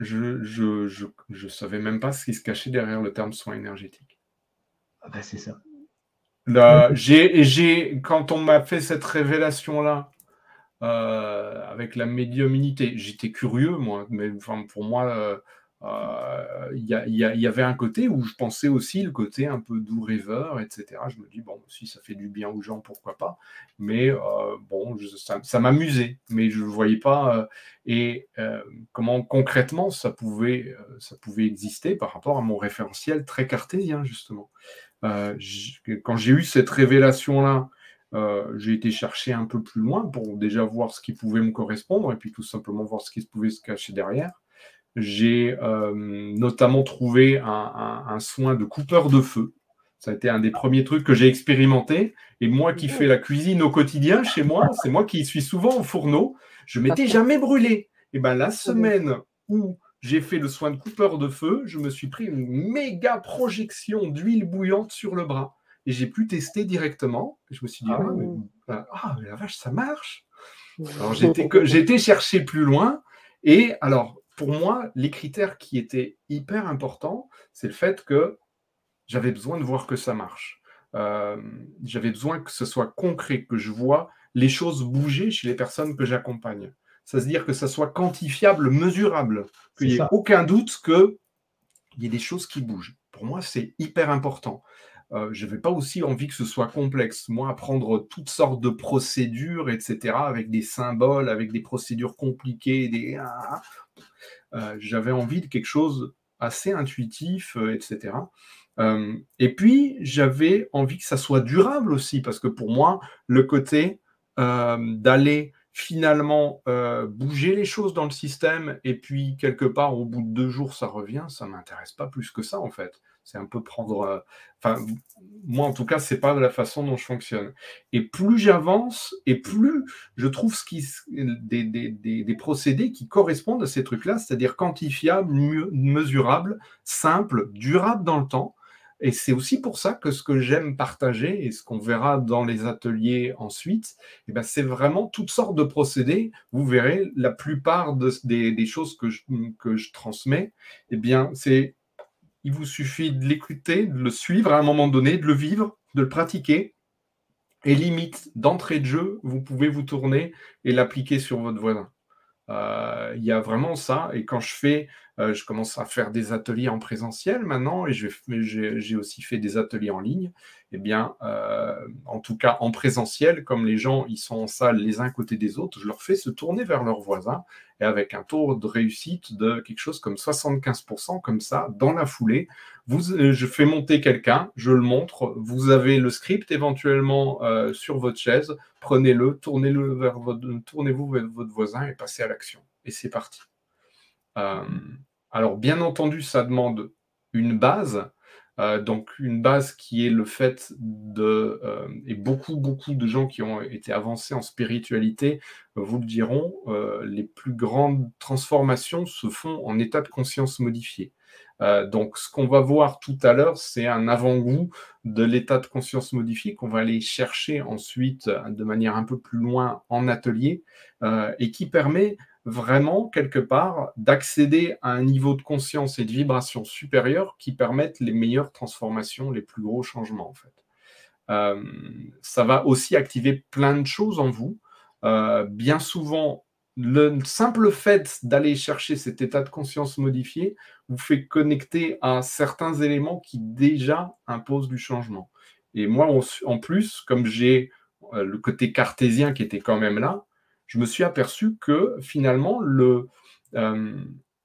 je ne je, je, je savais même pas ce qui se cachait derrière le terme soin énergétique. Ah ben c'est ça. Là, j'ai, j'ai, quand on m'a fait cette révélation-là, Euh, avec la médiumnité. J'étais curieux, moi, mais enfin, pour moi, euh, euh, y, y, y avait un côté où je pensais aussi le côté un peu doux rêveur, et cetera. Je me dis, bon, si ça fait du bien aux gens, pourquoi pas? Mais euh, bon, je, ça, ça m'amusait, mais je ne voyais pas. Euh, et euh, comment concrètement ça pouvait, euh, ça pouvait exister par rapport à mon référentiel très cartésien, justement. Euh, quand j'ai eu cette révélation-là, Euh, j'ai été chercher un peu plus loin pour déjà voir ce qui pouvait me correspondre et puis tout simplement voir ce qui pouvait se cacher derrière. J'ai euh, notamment trouvé un, un, un soin de coupeur de feu. Ça a été un des premiers trucs que j'ai expérimenté. Et moi qui fais la cuisine au quotidien chez moi, c'est moi qui suis souvent au fourneau, je ne m'étais jamais brûlé. Et bien la semaine où j'ai fait le soin de coupeur de feu, je me suis pris une méga projection d'huile bouillante sur le bras. Et j'ai pu tester directement. Je me suis dit, ah, ah, mais, ah mais la vache, ça marche. Alors, j'étais, j'étais cherché plus loin. Et alors, pour moi, les critères qui étaient hyper importants, c'est le fait que j'avais besoin de voir que ça marche. Euh, j'avais besoin que ce soit concret, que je vois les choses bouger chez les personnes que j'accompagne. Ça veut dire que ça soit quantifiable, mesurable, qu'il n'y ait aucun doute qu'il y ait des choses qui bougent. Pour moi, c'est hyper important. Euh, je n'avais pas aussi envie que ce soit complexe. Moi, apprendre toutes sortes de procédures, et cetera, avec des symboles, avec des procédures compliquées, des... Euh, j'avais envie de quelque chose assez intuitif, euh, et cetera. Euh, et puis, j'avais envie que ça soit durable aussi, parce que pour moi, le côté euh, d'aller finalement euh, bouger les choses dans le système, et puis quelque part, au bout de deux jours, ça revient, ça ne m'intéresse pas plus que ça, en fait. C'est un peu prendre... Enfin, euh, moi, en tout cas, ce n'est pas la façon dont je fonctionne. Et plus j'avance, et plus je trouve ce qui, des, des, des, des procédés qui correspondent à ces trucs-là, c'est-à-dire quantifiables, mieux, mesurables, simples, durables dans le temps. Et c'est aussi pour ça que ce que j'aime partager, et ce qu'on verra dans les ateliers ensuite, eh ben, c'est vraiment toutes sortes de procédés. Vous verrez, la plupart de, des, des choses que je, que je transmets, eh bien, c'est... Il vous suffit de l'écouter, de le suivre à un moment donné, de le vivre, de le pratiquer. Et limite, d'entrée de jeu, vous pouvez vous tourner et l'appliquer sur votre voisin. Euh, y a vraiment ça. Et quand je fais, euh, je commence à faire des ateliers en présentiel maintenant, et je, j'ai, j'ai aussi fait des ateliers en ligne. Eh bien, euh, en tout cas, en présentiel, comme les gens ils sont en salle les uns à côté des autres, je leur fais se tourner vers leurs voisins, et avec un taux de réussite de quelque chose comme soixante-quinze pour cent, comme ça, dans la foulée, vous, euh, je fais monter quelqu'un, je le montre, vous avez le script éventuellement euh, sur votre chaise, prenez-le, tournez-le vers votre, tournez-vous vers votre voisin et passez à l'action. Et c'est parti. Euh, alors, bien entendu, ça demande une base. Euh, donc une base qui est le fait de, euh, et beaucoup, beaucoup de gens qui ont été avancés en spiritualité euh, vous le diront, euh, les plus grandes transformations se font en état de conscience modifié. Euh, donc ce qu'on va voir tout à l'heure, c'est un avant-goût de l'état de conscience modifié qu'on va aller chercher ensuite de manière un peu plus loin en atelier euh, et qui permet vraiment, quelque part, d'accéder à un niveau de conscience et de vibration supérieure qui permettent les meilleures transformations, les plus gros changements, en fait. Euh, ça va aussi activer plein de choses en vous. Euh, bien souvent, le simple fait d'aller chercher cet état de conscience modifié vous fait connecter à certains éléments qui déjà imposent du changement. Et moi, en plus, comme j'ai le côté cartésien qui était quand même là, je me suis aperçu que finalement, le, euh,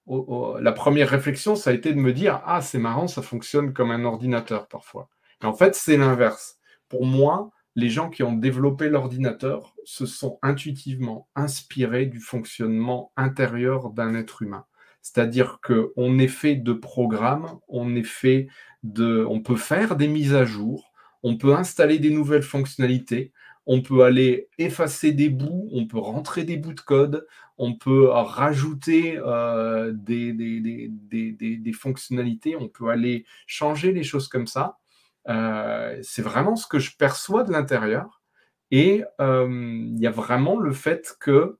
oh, oh, la première réflexion, ça a été de me dire « Ah, c'est marrant, ça fonctionne comme un ordinateur parfois. » Et en fait, c'est l'inverse. Pour moi, les gens qui ont développé l'ordinateur se sont intuitivement inspirés du fonctionnement intérieur d'un être humain. C'est-à-dire qu'on est fait de programmes, on est fait de, on peut faire des mises à jour, on peut installer des nouvelles fonctionnalités, on peut aller effacer des bouts, on peut rentrer des bouts de code, on peut rajouter euh, des, des, des, des, des, des fonctionnalités, on peut aller changer les choses comme ça. Euh, c'est vraiment ce que je perçois de l'intérieur. Et euh, il y a vraiment le fait que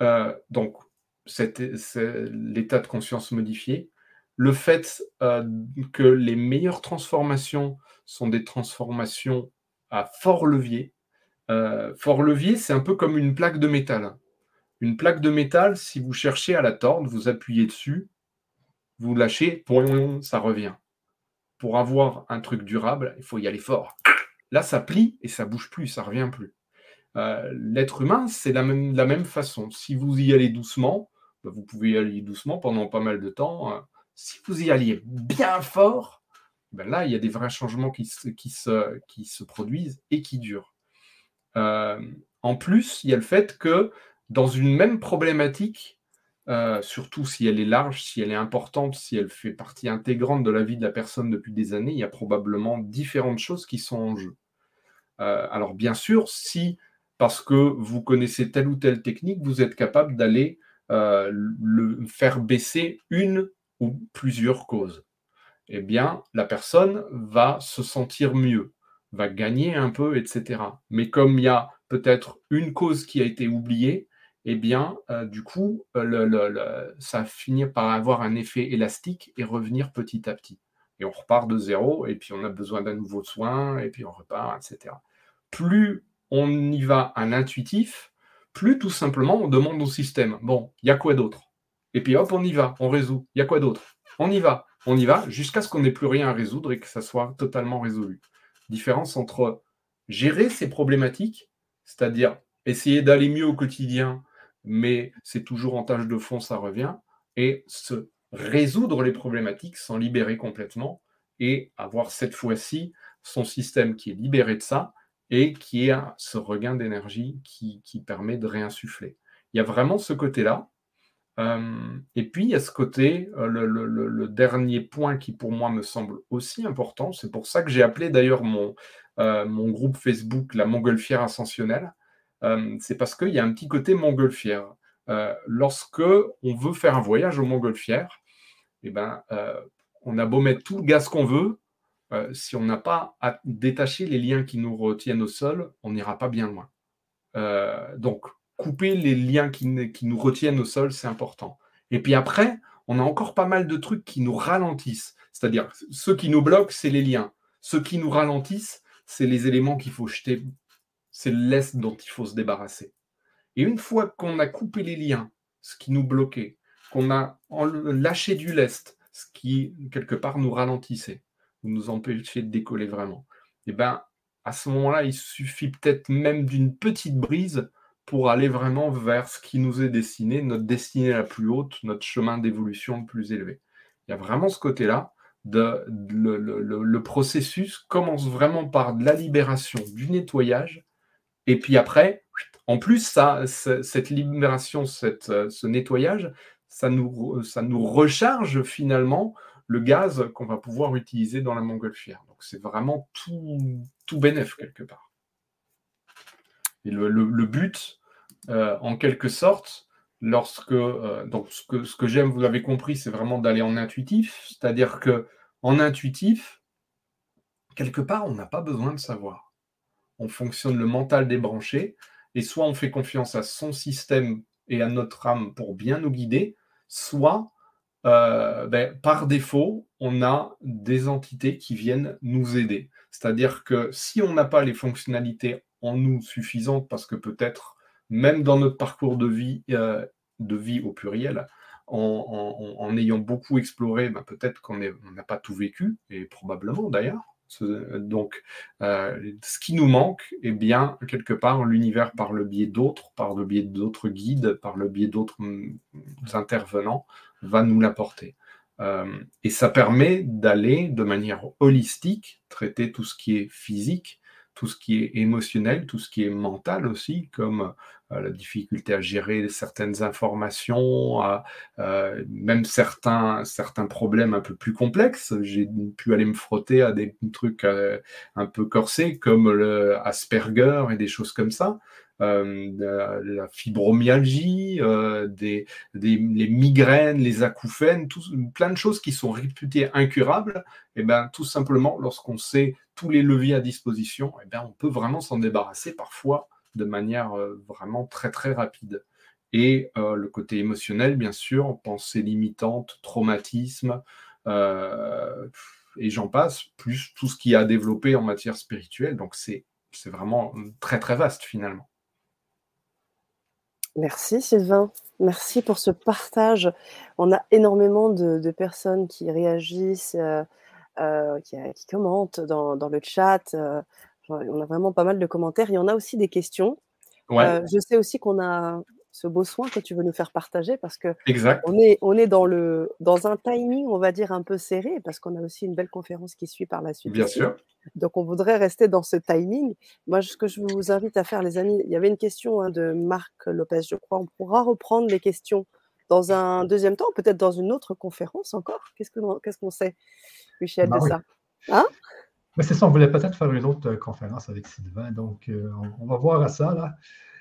euh, donc, c'est, c'est l'état de conscience modifié, le fait euh, que les meilleures transformations sont des transformations à fort levier. Euh, fort levier, c'est un peu comme une plaque de métal. Une plaque de métal, si vous cherchez à la tordre, vous appuyez dessus, vous lâchez, ça revient. Pour avoir un truc durable, il faut y aller fort. Là, ça plie et ça ne bouge plus, ça ne revient plus. Euh, l'être humain, c'est la même, la même façon. Si vous y allez doucement, ben vous pouvez y aller doucement pendant pas mal de temps. Si vous y alliez bien fort, ben là, il y a des vrais changements qui se, qui se, qui se produisent et qui durent. Euh, en plus, il y a le fait que dans une même problématique, euh, surtout si elle est large, si elle est importante, si elle fait partie intégrante de la vie de la personne depuis des années, il y a probablement différentes choses qui sont en jeu. Euh, alors bien sûr, si parce que vous connaissez telle ou telle technique, vous êtes capable d'aller euh, le, faire baisser une ou plusieurs causes, eh bien, la personne va se sentir mieux, va gagner un peu, et cetera. Mais comme il y a peut-être une cause qui a été oubliée, eh bien, euh, du coup, le, le, le, ça finit par avoir un effet élastique et revenir petit à petit. Et on repart de zéro, et puis on a besoin d'un nouveau soin, et puis on repart, et cetera. Plus on y va à l'intuitif, plus tout simplement on demande au système, bon, il y a quoi d'autre? Et puis hop, on y va, on résout, il y a quoi d'autre? On y va. On y va jusqu'à ce qu'on n'ait plus rien à résoudre et que ça soit totalement résolu. Différence entre gérer ces problématiques, c'est-à-dire essayer d'aller mieux au quotidien, mais c'est toujours en tâche de fond, ça revient, et se résoudre les problématiques, s'en libérer complètement, et avoir cette fois-ci son système qui est libéré de ça, et qui a ce regain d'énergie qui, qui permet de réinsuffler. Il y a vraiment ce côté-là. Euh, et puis, il y a ce côté, euh, le, le, le dernier point qui, pour moi, me semble aussi important. C'est pour ça que j'ai appelé, d'ailleurs, mon, euh, mon groupe Facebook la montgolfière ascensionnelle. Euh, c'est parce qu'il y a un petit côté montgolfière. Euh, lorsque on veut faire un voyage aux montgolfières, eh ben, euh, on a beau mettre tout le gaz qu'on veut, euh, si on n'a pas à détacher les liens qui nous retiennent au sol, on n'ira pas bien loin. Euh, donc, couper les liens qui, qui nous retiennent au sol, c'est important. Et puis après, on a encore pas mal de trucs qui nous ralentissent. C'est-à-dire, ceux qui nous bloquent, c'est les liens. Ceux qui nous ralentissent, c'est les éléments qu'il faut jeter. C'est le lest dont il faut se débarrasser. Et une fois qu'on a coupé les liens, ce qui nous bloquait, qu'on a lâché du lest, ce qui, quelque part, nous ralentissait, nous empêchait de décoller vraiment, et bien, à ce moment-là, il suffit peut-être même d'une petite brise pour aller vraiment vers ce qui nous est destiné, notre destinée la plus haute, notre chemin d'évolution le plus élevé. Il y a vraiment ce côté-là, de, de, de, le, le, le processus commence vraiment par de la libération, du nettoyage, et puis après, en plus, ça, cette libération, cette, ce nettoyage, ça nous, ça nous recharge finalement le gaz qu'on va pouvoir utiliser dans la montgolfière. Donc c'est vraiment tout, tout bénef quelque part. Et le, le, le but, euh, en quelque sorte, lorsque euh, donc ce que, ce que j'aime, vous l'avez compris, c'est vraiment d'aller en intuitif, c'est-à-dire que en intuitif, quelque part, on n'a pas besoin de savoir. On fonctionne le mental débranché, et soit on fait confiance à son système et à notre âme pour bien nous guider, soit euh, ben, par défaut, on a des entités qui viennent nous aider. C'est-à-dire que si on n'a pas les fonctionnalités en nous suffisantes, parce que peut-être, même dans notre parcours de vie, euh, de vie au pluriel, en, en, en ayant beaucoup exploré, ben peut-être qu'on n'a pas tout vécu, et probablement d'ailleurs. Donc, euh, ce qui nous manque, eh bien, quelque part, l'univers, par le biais d'autres, par le biais d'autres guides, par le biais d'autres intervenants, va nous l'apporter. Euh, et ça permet d'aller de manière holistique, traiter tout ce qui est physique, tout ce qui est émotionnel, tout ce qui est mental aussi, comme euh, la difficulté à gérer certaines informations, à, euh, même certains, certains problèmes un peu plus complexes. J'ai pu aller me frotter à des trucs euh, un peu corsés, comme le Asperger et des choses comme ça, euh, la, la fibromyalgie, euh, des, des, les migraines, les acouphènes, tout, plein de choses qui sont réputées incurables. Et ben, tout simplement, lorsqu'on sait tous les leviers à disposition, eh bien, on peut vraiment s'en débarrasser parfois de manière euh, vraiment très très rapide. Et euh, le côté émotionnel, bien sûr, pensée limitante, traumatisme, euh, et j'en passe, plus tout ce qu'il y a à développer en matière spirituelle. Donc c'est vraiment très très vaste finalement. Merci Sylvain, merci pour ce partage. On a énormément de, de personnes qui réagissent, euh... Euh, qui, qui commentent dans, dans le chat. Euh, on a vraiment pas mal de commentaires. Il y en a aussi des questions. Ouais. Euh, je sais aussi qu'on a ce beau soin que tu veux nous faire partager parce que exact. on est, on est dans, le, dans un timing, on va dire, un peu serré parce qu'on a aussi une belle conférence qui suit par la suite. Bien sûr. Donc, on voudrait rester dans ce timing. Moi, ce que je vous invite à faire, les amis, il y avait une question hein, de Marc Lopez, je crois. On pourra reprendre les questions dans un deuxième temps, peut-être dans une autre conférence encore. Qu'est-ce que, qu'est-ce qu'on sait Michel, bah de oui. ça. Hein? Mais c'est ça, on voulait peut-être faire une autre euh, conférence avec Sylvain, donc euh, on, on va voir à ça, là,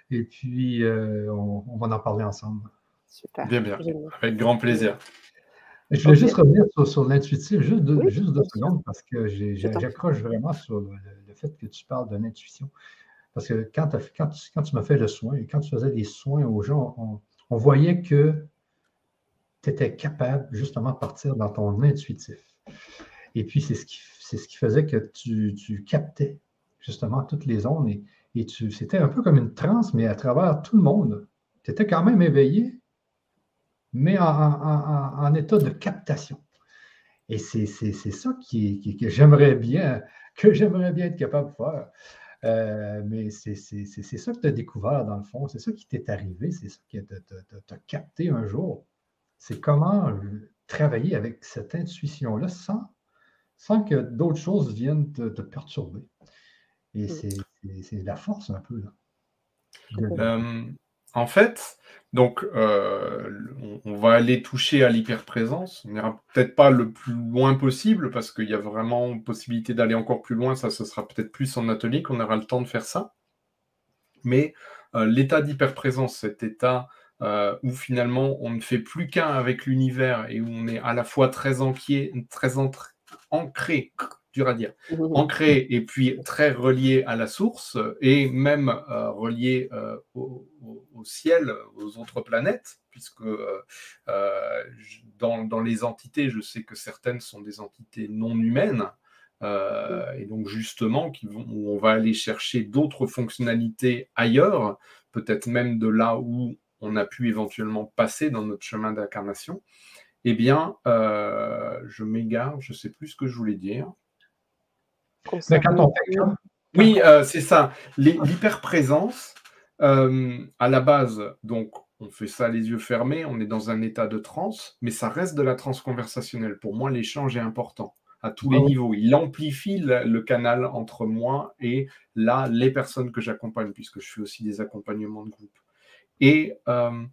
et puis euh, on, on va en parler ensemble. Super. Bien, bien, génial. Avec grand plaisir. Et je voulais okay. juste revenir sur, sur l'intuitif, juste, de, oui, juste deux secondes, parce que j'accroche vraiment sur le, le fait que tu parles de l'intuition. Parce que quand, quand, quand tu m'as fait le soin, quand tu faisais des soins aux gens, on, on voyait que tu étais capable, justement, de partir dans ton intuitif. Et puis, c'est ce qui, c'est ce qui faisait que tu, tu captais justement toutes les ondes. Et, et c'était un peu comme une transe, mais à travers tout le monde. Tu étais quand même éveillé, mais en, en, en, en état de captation. Et c'est ça qui, qui, que j'aimerais bien, que j'aimerais bien être capable de faire. Euh, mais c'est ça que tu as découvert, dans le fond. C'est ça qui t'est arrivé. C'est ça qui t'a capté un jour. C'est comment travailler avec cette intuition-là sans... sans que d'autres choses viennent te, te perturber. Et oui. c'est la force un peu. Là. Euh, en fait, donc, euh, on, on va aller toucher à l'hyperprésence. On n'ira peut-être pas le plus loin possible parce qu'il y a vraiment possibilité d'aller encore plus loin. Ça, ce sera peut-être plus en atelier qu'on aura le temps de faire ça. Mais euh, l'état d'hyperprésence, cet état Euh, où finalement on ne fait plus qu'un avec l'univers et où on est à la fois très enquier, très entre, ancré, dur à dire, ancré et puis très relié à la source et même euh, relié euh, au, au ciel, aux autres planètes, puisque euh, euh, dans, dans les entités, je sais que certaines sont des entités non humaines. Euh, et donc justement qui vont, où on va aller chercher d'autres fonctionnalités ailleurs, peut-être même de là où on a pu éventuellement passer dans notre chemin d'incarnation, eh bien, euh, je m'égare, je ne sais plus ce que je voulais dire. Mais quand on... Oui, euh, c'est ça. L'hyperprésence, euh, à la base, donc, on fait ça les yeux fermés, on est dans un état de transe, mais ça reste de la transe conversationnelle. Pour moi, l'échange est important à tous les oh. niveaux. Il amplifie le, le canal entre moi et là, les personnes que j'accompagne, puisque je fais aussi des accompagnements de groupe. Et euh,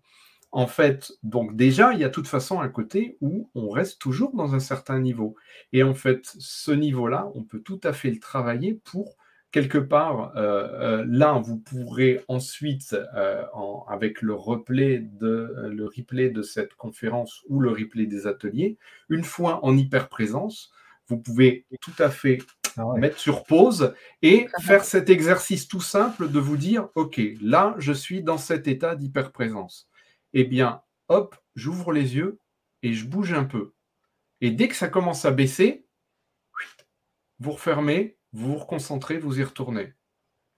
en fait, donc déjà, il y a de toute façon un côté où on reste toujours dans un certain niveau. Et en fait, ce niveau-là, on peut tout à fait le travailler pour, quelque part, euh, euh, là, vous pourrez ensuite, euh, en, avec le replay, de, euh, le replay de cette conférence ou le replay des ateliers, une fois en hyper-présence, vous pouvez tout à fait ah ouais. mettre sur pause et faire cet exercice tout simple de vous dire, OK, là, je suis dans cet état d'hyper-présence. Eh bien, hop, j'ouvre les yeux et je bouge un peu. Et dès que ça commence à baisser, vous refermez, vous vous reconcentrez, vous y retournez.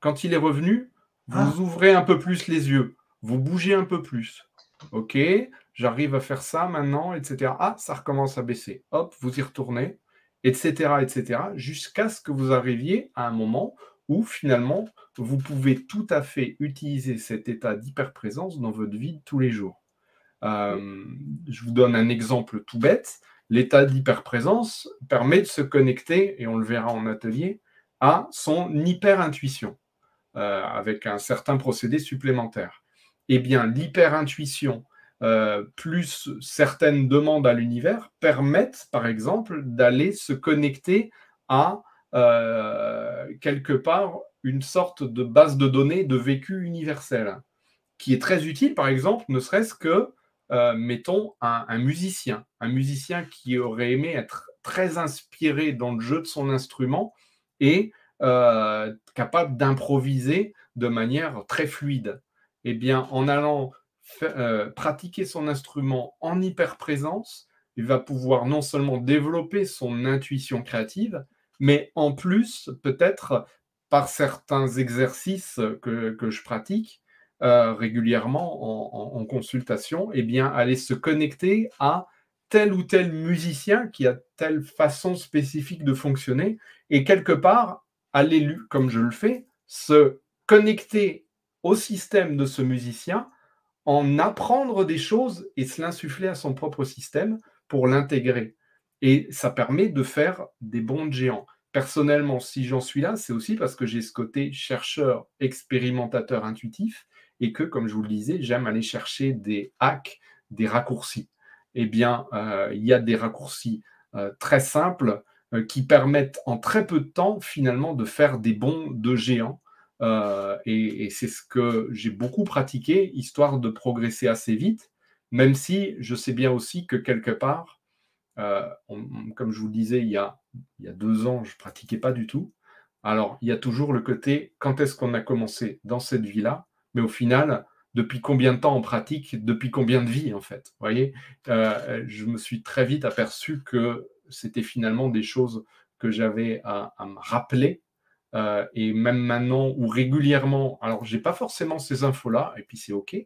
Quand il est revenu, vous ah. ouvrez un peu plus les yeux, vous bougez un peu plus. OK, j'arrive à faire ça maintenant, et cetera. Ah, ça recommence à baisser. Hop, vous y retournez, et cetera, et cetera. Jusqu'à ce que vous arriviez à un moment où finalement, vous pouvez tout à fait utiliser cet état d'hyperprésence dans votre vie de tous les jours. Euh, je vous donne un exemple tout bête. L'état d'hyperprésence permet de se connecter, et on le verra en atelier, à son hyperintuition, euh, avec un certain procédé supplémentaire. Eh bien, l'hyperintuition euh, plus certaines demandes à l'univers permettent, par exemple, d'aller se connecter à Euh, quelque part une sorte de base de données de vécu universel qui est très utile, par exemple, ne serait-ce que euh, mettons un, un musicien un musicien qui aurait aimé être très inspiré dans le jeu de son instrument et euh, capable d'improviser de manière très fluide. Eh bien, en allant euh, pratiquer son instrument en hyperprésence, il va pouvoir non seulement développer son intuition créative, mais en plus, peut-être, par certains exercices que, que je pratique euh, régulièrement en, en, en consultation, eh bien, aller se connecter à tel ou tel musicien qui a telle façon spécifique de fonctionner, et quelque part, aller, lui, comme je le fais, se connecter au système de ce musicien, en apprendre des choses et se l'insuffler à son propre système pour l'intégrer. Et ça permet de faire des bonds de géants. Personnellement, si j'en suis là, c'est aussi parce que j'ai ce côté chercheur, expérimentateur intuitif, et que, comme je vous le disais, j'aime aller chercher des hacks, des raccourcis. Eh bien, euh, il y a des raccourcis euh, très simples euh, qui permettent en très peu de temps, finalement, de faire des bonds de géants. Euh, et et c'est ce que j'ai beaucoup pratiqué, histoire de progresser assez vite, même si je sais bien aussi que, quelque part, Euh, on, on, comme je vous le disais, il y a, il y a deux ans, je ne pratiquais pas du tout. Alors, il y a toujours le côté, quand est-ce qu'on a commencé dans cette vie-là? Mais au final, depuis combien de temps on pratique? Depuis combien de vies, en fait? Vous voyez, euh, je me suis très vite aperçu que c'était finalement des choses que j'avais à, à me rappeler. Euh, et même maintenant, ou régulièrement, alors, je n'ai pas forcément ces infos-là, et puis c'est OK,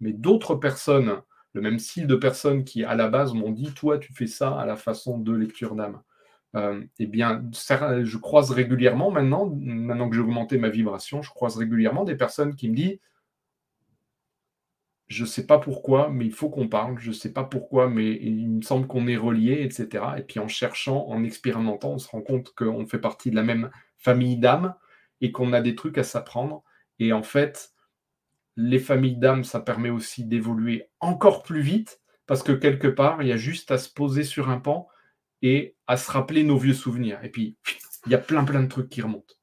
mais d'autres personnes... le même style de personnes qui, à la base, m'ont dit « Toi, tu fais ça à la façon de lecture d'âme. Euh, » Eh bien, ça, je croise régulièrement maintenant, maintenant que j'ai augmenté ma vibration, je croise régulièrement des personnes qui me disent « Je ne sais pas pourquoi, mais il faut qu'on parle. Je ne sais pas pourquoi, mais il me semble qu'on est reliés, et cetera » Et puis, en cherchant, en expérimentant, on se rend compte qu'on fait partie de la même famille d'âmes et qu'on a des trucs à s'apprendre. Et en fait... les familles d'âmes, ça permet aussi d'évoluer encore plus vite, parce que quelque part, il y a juste à se poser sur un pan et à se rappeler nos vieux souvenirs. Et puis, il y a plein, plein de trucs qui remontent.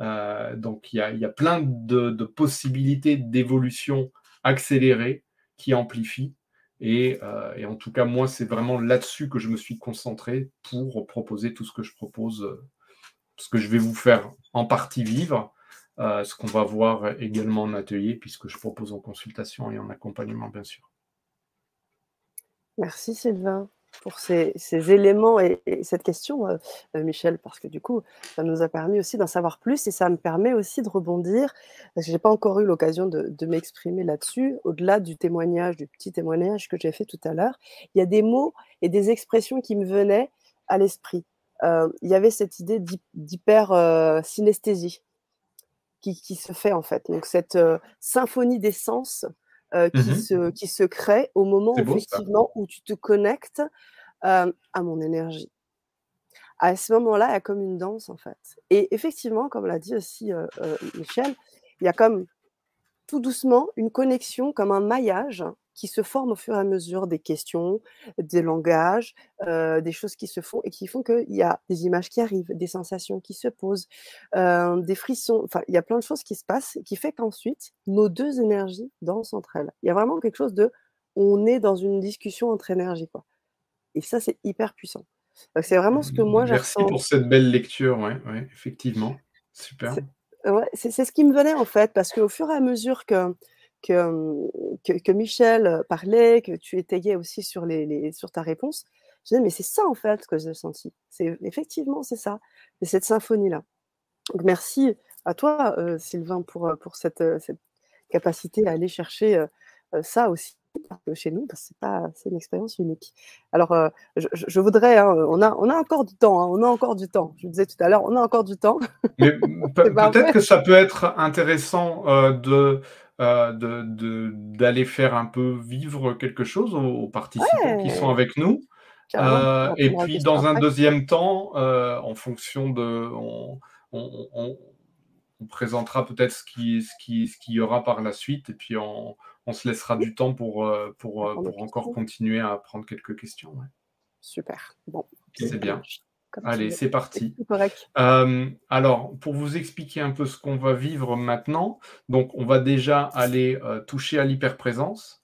Euh, donc, il y a, il y a plein de, de possibilités d'évolution accélérée qui amplifient. Et, euh, et en tout cas, moi, c'est vraiment là-dessus que je me suis concentré pour proposer tout ce que je propose, ce que je vais vous faire en partie vivre. Euh, ce qu'on va voir également en atelier, puisque je propose en consultation et en accompagnement, bien sûr. Merci Sylvain pour ces, ces éléments et, et cette question, euh, Michel, parce que du coup, ça nous a permis aussi d'en savoir plus et ça me permet aussi de rebondir, parce que je n'ai pas encore eu l'occasion de, de m'exprimer là-dessus, au-delà du témoignage, du petit témoignage que j'ai fait tout à l'heure. Il y a des mots et des expressions qui me venaient à l'esprit. Euh, il y avait cette idée d'hyper-synesthésie. Euh, Qui, qui se fait en fait, donc cette euh, symphonie des sens euh, qui, mm-hmm. se, qui se crée au moment beau, effectivement ça. Où tu te connectes euh, à mon énergie. À ce moment-là, il y a comme une danse en fait. Et effectivement, comme l'a dit aussi euh, euh, Michel, il y a comme tout doucement une connexion, comme un maillage qui se forment au fur et à mesure des questions, des langages, euh, des choses qui se font et qui font qu'il y a des images qui arrivent, des sensations qui se posent, euh, des frissons, enfin il y a plein de choses qui se passent qui fait qu'ensuite nos deux énergies dansent entre elles. Il y a vraiment quelque chose de, on est dans une discussion entre énergies quoi. Et ça c'est hyper puissant. C'est vraiment ce que moi j'attends. Merci pour cette belle lecture, ouais, ouais, effectivement, super. C'est ouais, ce qui me venait en fait, parce qu'au fur et à mesure que Que, que, que Michel parlait, que tu étayais aussi sur, les, les, sur ta réponse, je disais, mais c'est ça en fait que j'ai senti. Effectivement, c'est ça, c'est cette symphonie-là. Donc merci à toi, euh, Sylvain, pour, pour cette, cette capacité à aller chercher euh, ça aussi chez nous, parce que c'est une expérience unique. Alors, euh, je, je voudrais, hein, on, a, on a encore du temps, hein, on a encore du temps. Je vous disais tout à l'heure, on a encore du temps. Mais pe peut-être que ça peut être intéressant euh, de... Euh, d'aller faire un peu vivre quelque chose aux, aux participants ouais. qui sont avec nous. Euh, et puis, dans un deuxième temps, euh, en fonction de... On, on, on, on présentera peut-être ce qu'il ce qui, ce qui y aura par la suite et puis on, on se laissera oui. du temps pour, pour, pour, pour encore continuer à prendre quelques questions. Ouais. Super. Bon, c'est bien. Comme Allez, c'est parti. Euh, alors, pour vous expliquer un peu ce qu'on va vivre maintenant, donc on va déjà aller euh, toucher à l'hyperprésence.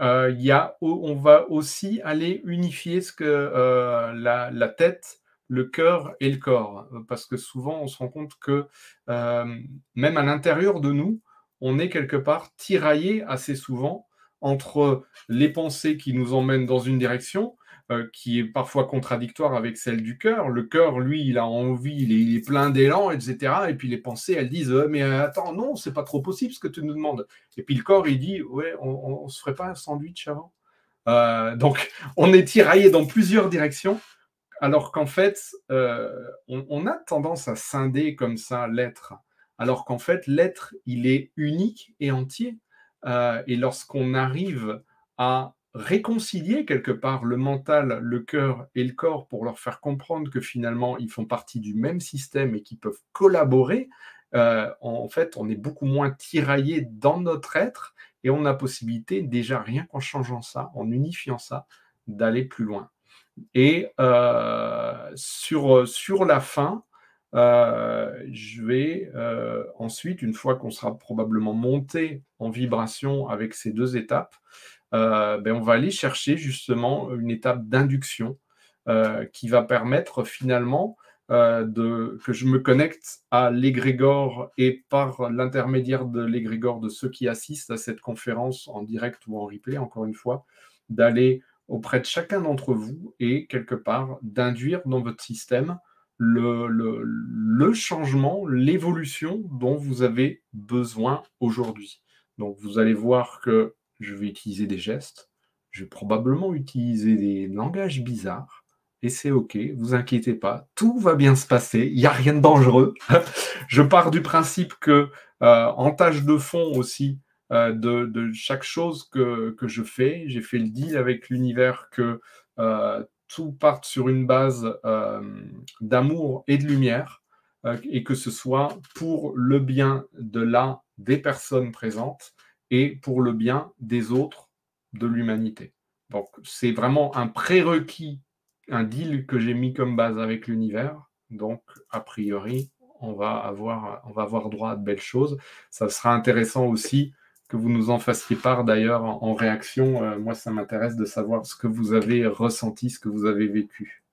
Euh, y a, on va aussi aller unifier ce que, euh, la, la tête, le cœur et le corps, parce que souvent on se rend compte que euh, même à l'intérieur de nous, on est quelque part tiraillé assez souvent entre les pensées qui nous emmènent dans une direction qui est parfois contradictoire avec celle du cœur. Le cœur, lui, il a envie, il est, il est plein d'élan, et cetera. Et puis les pensées, elles disent euh, « Mais attends, non, c'est pas trop possible ce que tu nous demandes. » Et puis le corps, il dit « Ouais, on, on se ferait pas un sandwich avant euh, ?» Donc, on est tiraillé dans plusieurs directions, alors qu'en fait, euh, on, on a tendance à scinder comme ça l'être. Alors qu'en fait, l'être, il est unique et entier. Euh, et lorsqu'on arrive à réconcilier quelque part le mental, le cœur et le corps pour leur faire comprendre que finalement ils font partie du même système et qu'ils peuvent collaborer, euh, en fait on est beaucoup moins tiraillé dans notre être et on a possibilité déjà rien qu'en changeant ça, en unifiant ça, d'aller plus loin. Et euh, sur, sur la fin, euh, je vais euh, ensuite, une fois qu'on sera probablement monté en vibration avec ces deux étapes, Euh, ben on va aller chercher justement une étape d'induction euh, qui va permettre finalement euh, de, que je me connecte à l'égrégore et par l'intermédiaire de l'égrégore de ceux qui assistent à cette conférence en direct ou en replay, encore une fois, d'aller auprès de chacun d'entre vous et quelque part d'induire dans votre système le, le, le changement, l'évolution dont vous avez besoin aujourd'hui. Donc vous allez voir que je vais utiliser des gestes, je vais probablement utiliser des langages bizarres, et c'est OK, vous inquiétez pas, tout va bien se passer, il n'y a rien de dangereux. Je pars du principe que, euh, en tâche de fond aussi, euh, de, de chaque chose que, que je fais, j'ai fait le deal avec l'univers que euh, tout parte sur une base euh, d'amour et de lumière, euh, et que ce soit pour le bien de l'un des personnes présentes, et pour le bien des autres, de l'humanité. Donc, c'est vraiment un prérequis, un deal que j'ai mis comme base avec l'univers. Donc, a priori, on va avoir, on va avoir droit à de belles choses. Ça sera intéressant aussi que vous nous en fassiez part, d'ailleurs, en, en réaction. Euh, moi, ça m'intéresse de savoir ce que vous avez ressenti, ce que vous avez vécu.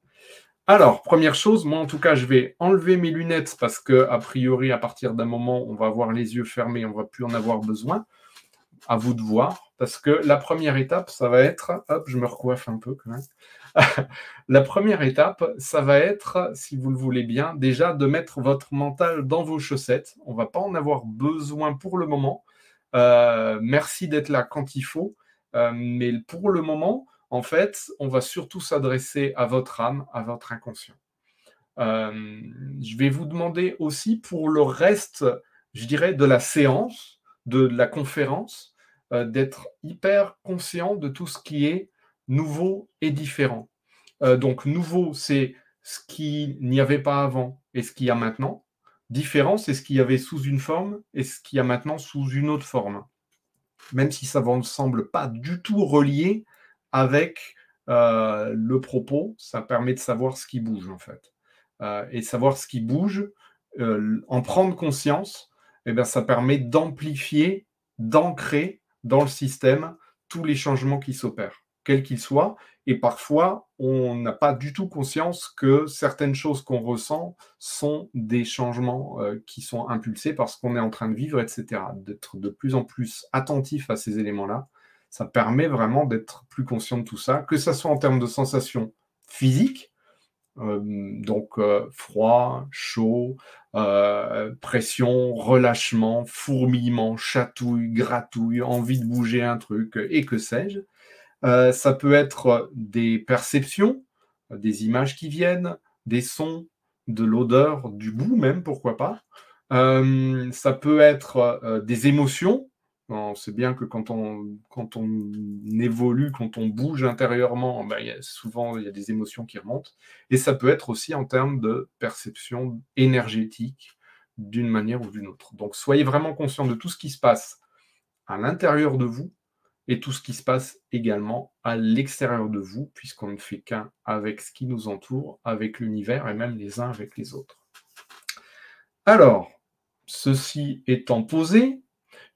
Alors, première chose, moi, en tout cas, je vais enlever mes lunettes parce que, a priori, à partir d'un moment, on va avoir les yeux fermés, on ne va plus en avoir besoin. À vous de voir, parce que la première étape, ça va être... Hop, je me recoiffe un peu quand même. La première étape, ça va être, si vous le voulez bien, déjà de mettre votre mental dans vos chaussettes. On ne va pas en avoir besoin pour le moment. Euh, merci d'être là quand il faut. Euh, mais pour le moment, en fait, on va surtout s'adresser à votre âme, à votre inconscient. Euh, je vais vous demander aussi pour le reste, je dirais, de la séance, de la conférence, euh, d'être hyper conscient de tout ce qui est nouveau et différent. Euh, donc, nouveau, c'est ce qu'il n'y avait pas avant et ce qu'il y a maintenant. Différent, c'est ce qu'il y avait sous une forme et ce qu'il y a maintenant sous une autre forme. même si ça ne semble pas du tout relié avec euh, le propos, ça permet de savoir ce qui bouge en fait. Euh, et savoir ce qui bouge, euh, en prendre conscience, eh bien, ça permet d'amplifier, d'ancrer dans le système tous les changements qui s'opèrent, quels qu'ils soient. Et parfois, on n'a pas du tout conscience que certaines choses qu'on ressent sont des changements euh, qui sont impulsés parce qu'on est en train de vivre, et cetera. D'être de plus en plus attentif à ces éléments-là, ça permet vraiment d'être plus conscient de tout ça, que ce soit en termes de sensations physiques, Euh, donc euh, froid, chaud, euh, pression, relâchement, fourmillement, chatouille, gratouille, envie de bouger un truc, et que sais-je. Euh, ça peut être des perceptions, des images qui viennent, des sons, de l'odeur, du goût même, pourquoi pas. Euh, ça peut être euh, des émotions. On sait bien que quand on, quand on évolue, quand on bouge intérieurement, ben, y a souvent il y a des émotions qui remontent. Et ça peut être aussi en termes de perception énergétique, d'une manière ou d'une autre. Donc soyez vraiment conscient de tout ce qui se passe à l'intérieur de vous et tout ce qui se passe également à l'extérieur de vous, puisqu'on ne fait qu'un avec ce qui nous entoure, avec l'univers et même les uns avec les autres. Alors, ceci étant posé,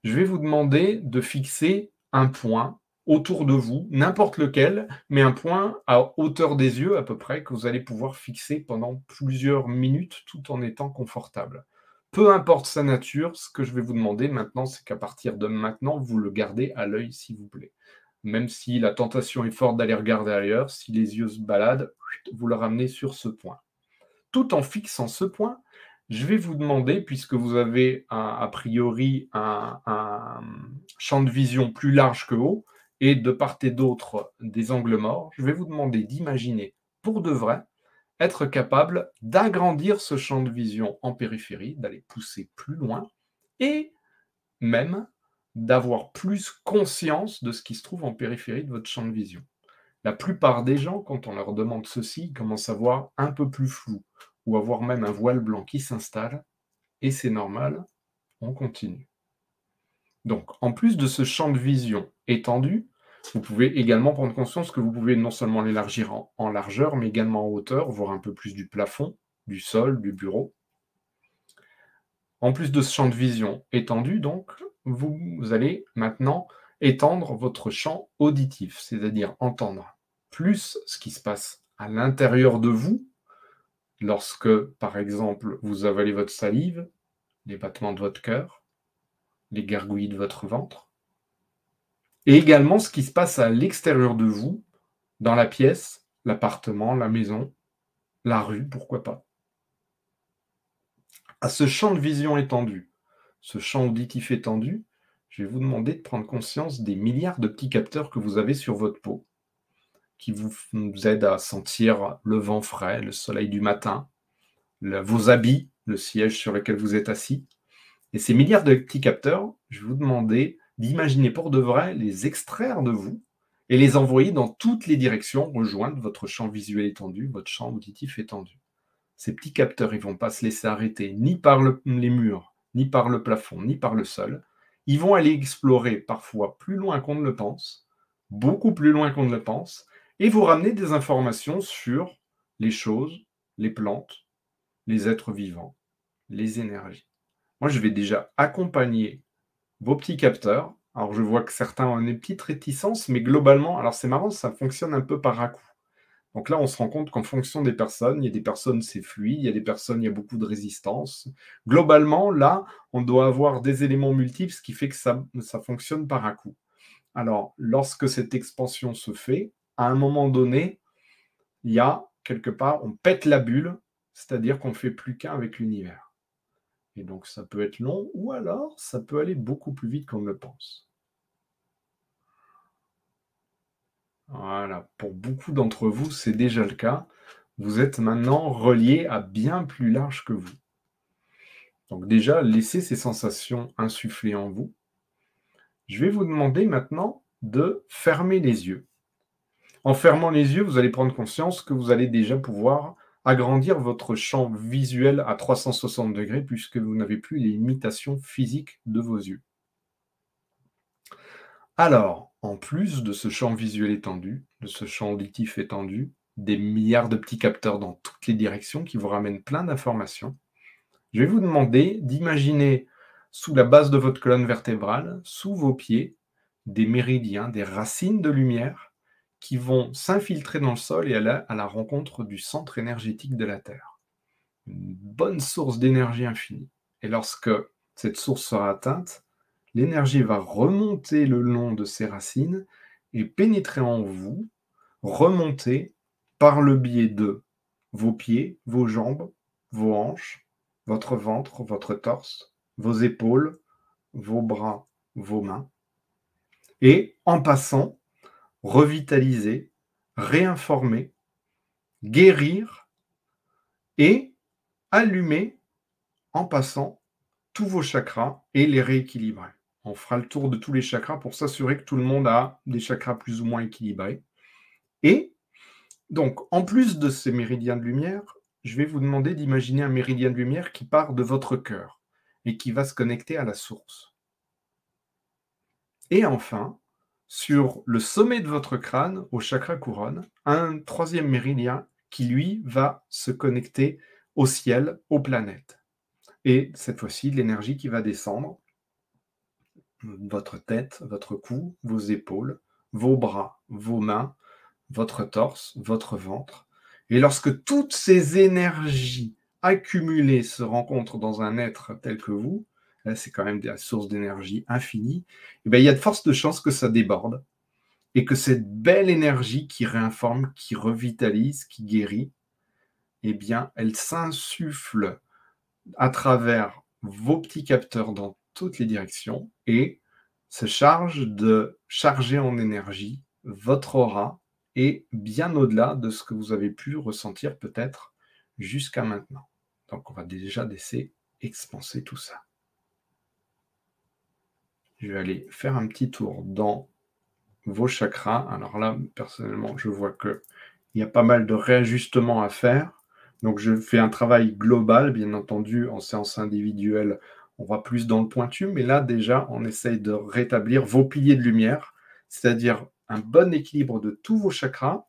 je vais vous demander de fixer un point autour de vous, n'importe lequel, mais un point à hauteur des yeux à peu près, que vous allez pouvoir fixer pendant plusieurs minutes tout en étant confortable. Peu importe sa nature, ce que je vais vous demander maintenant, c'est qu'à partir de maintenant, vous le gardez à l'œil, s'il vous plaît. Même si la tentation est forte d'aller regarder ailleurs, si les yeux se baladent, vous le ramenez sur ce point. Tout en fixant ce point, je vais vous demander, puisque vous avez un, a priori un, un champ de vision plus large que haut, et de part et d'autre des angles morts, je vais vous demander d'imaginer, pour de vrai, être capable d'agrandir ce champ de vision en périphérie, d'aller pousser plus loin, et même d'avoir plus conscience de ce qui se trouve en périphérie de votre champ de vision. La plupart des gens, quand on leur demande ceci, ils commencent à voir un peu plus flou, ou avoir même un voile blanc qui s'installe, et c'est normal, on continue. Donc, en plus de ce champ de vision étendu, vous pouvez également prendre conscience que vous pouvez non seulement l'élargir en, en largeur, mais également en hauteur, voire un peu plus du plafond, du sol, du bureau. En plus de ce champ de vision étendu, donc, vous, vous allez maintenant étendre votre champ auditif, c'est-à-dire entendre plus ce qui se passe à l'intérieur de vous, lorsque, par exemple, vous avalez votre salive, les battements de votre cœur, les gargouilles de votre ventre, et également ce qui se passe à l'extérieur de vous, dans la pièce, l'appartement, la maison, la rue, pourquoi pas. À ce champ de vision étendu, ce champ auditif étendu, je vais vous demander de prendre conscience des milliards de petits capteurs que vous avez sur votre peau, qui vous, vous aide à sentir le vent frais, le soleil du matin, le, vos habits, le siège sur lequel vous êtes assis. Et ces milliards de petits capteurs, je vais vous demander d'imaginer pour de vrai les extraire de vous et les envoyer dans toutes les directions, rejoindre votre champ visuel étendu, votre champ auditif étendu. Ces petits capteurs, ils ne vont pas se laisser arrêter ni par le, les murs, ni par le plafond, ni par le sol. Ils vont aller explorer parfois plus loin qu'on ne le pense, beaucoup plus loin qu'on ne le pense, et vous ramenez des informations sur les choses, les plantes, les êtres vivants, les énergies. Moi, je vais déjà accompagner vos petits capteurs. Alors, je vois que certains ont une petite réticence, mais globalement, alors c'est marrant, ça fonctionne un peu par à-coup. Donc là, on se rend compte qu'en fonction des personnes, il y a des personnes, c'est fluide, il y a des personnes, il y a beaucoup de résistance. Globalement, là, on doit avoir des éléments multiples, ce qui fait que ça, ça fonctionne par à-coup. Alors, lorsque cette expansion se fait, à un moment donné, il y a quelque part, on pète la bulle, c'est-à-dire qu'on ne fait plus qu'un avec l'univers. Et donc, ça peut être long, ou alors, ça peut aller beaucoup plus vite qu'on ne le pense. Voilà, pour beaucoup d'entre vous, c'est déjà le cas. Vous êtes maintenant relié à bien plus large que vous. Donc déjà, laissez ces sensations insuffler en vous. Je vais vous demander maintenant de fermer les yeux. En fermant les yeux, vous allez prendre conscience que vous allez déjà pouvoir agrandir votre champ visuel à trois cent soixante degrés puisque vous n'avez plus les limitations physiques de vos yeux. Alors, en plus de ce champ visuel étendu, de ce champ auditif étendu, des milliards de petits capteurs dans toutes les directions qui vous ramènent plein d'informations, je vais vous demander d'imaginer sous la base de votre colonne vertébrale, sous vos pieds, des méridiens, des racines de lumière qui vont s'infiltrer dans le sol et aller à la rencontre du centre énergétique de la Terre. Une bonne source d'énergie infinie. Et lorsque cette source sera atteinte, l'énergie va remonter le long de ces racines et pénétrer en vous, remonter par le biais de vos pieds, vos jambes, vos hanches, votre ventre, votre torse, vos épaules, vos bras, vos mains. Et en passant, revitaliser, réinformer, guérir et allumer en passant tous vos chakras et les rééquilibrer. On fera le tour de tous les chakras pour s'assurer que tout le monde a des chakras plus ou moins équilibrés. Et donc, en plus de ces méridiens de lumière, je vais vous demander d'imaginer un méridien de lumière qui part de votre cœur et qui va se connecter à la source. Et enfin, sur le sommet de votre crâne, au chakra couronne, un troisième méridien qui, lui, va se connecter au ciel, aux planètes. Et cette fois-ci, l'énergie qui va descendre, votre tête, votre cou, vos épaules, vos bras, vos mains, votre torse, votre ventre. Et lorsque toutes ces énergies accumulées se rencontrent dans un être tel que vous, là c'est quand même des sources d'énergie infinie, et bien il y a de fortes chances que ça déborde et que cette belle énergie qui réinforme, qui revitalise, qui guérit, eh bien elle s'insuffle à travers vos petits capteurs dans toutes les directions et se charge de charger en énergie votre aura et bien au-delà de ce que vous avez pu ressentir peut-être jusqu'à maintenant. Donc on va déjà laisser expanser tout ça. Je vais aller faire un petit tour dans vos chakras. Alors là, personnellement, je vois qu'il y a pas mal de réajustements à faire. Donc je fais un travail global, bien entendu, en séance individuelle, on va plus dans le pointu, mais là déjà, on essaye de rétablir vos piliers de lumière, c'est-à-dire un bon équilibre de tous vos chakras,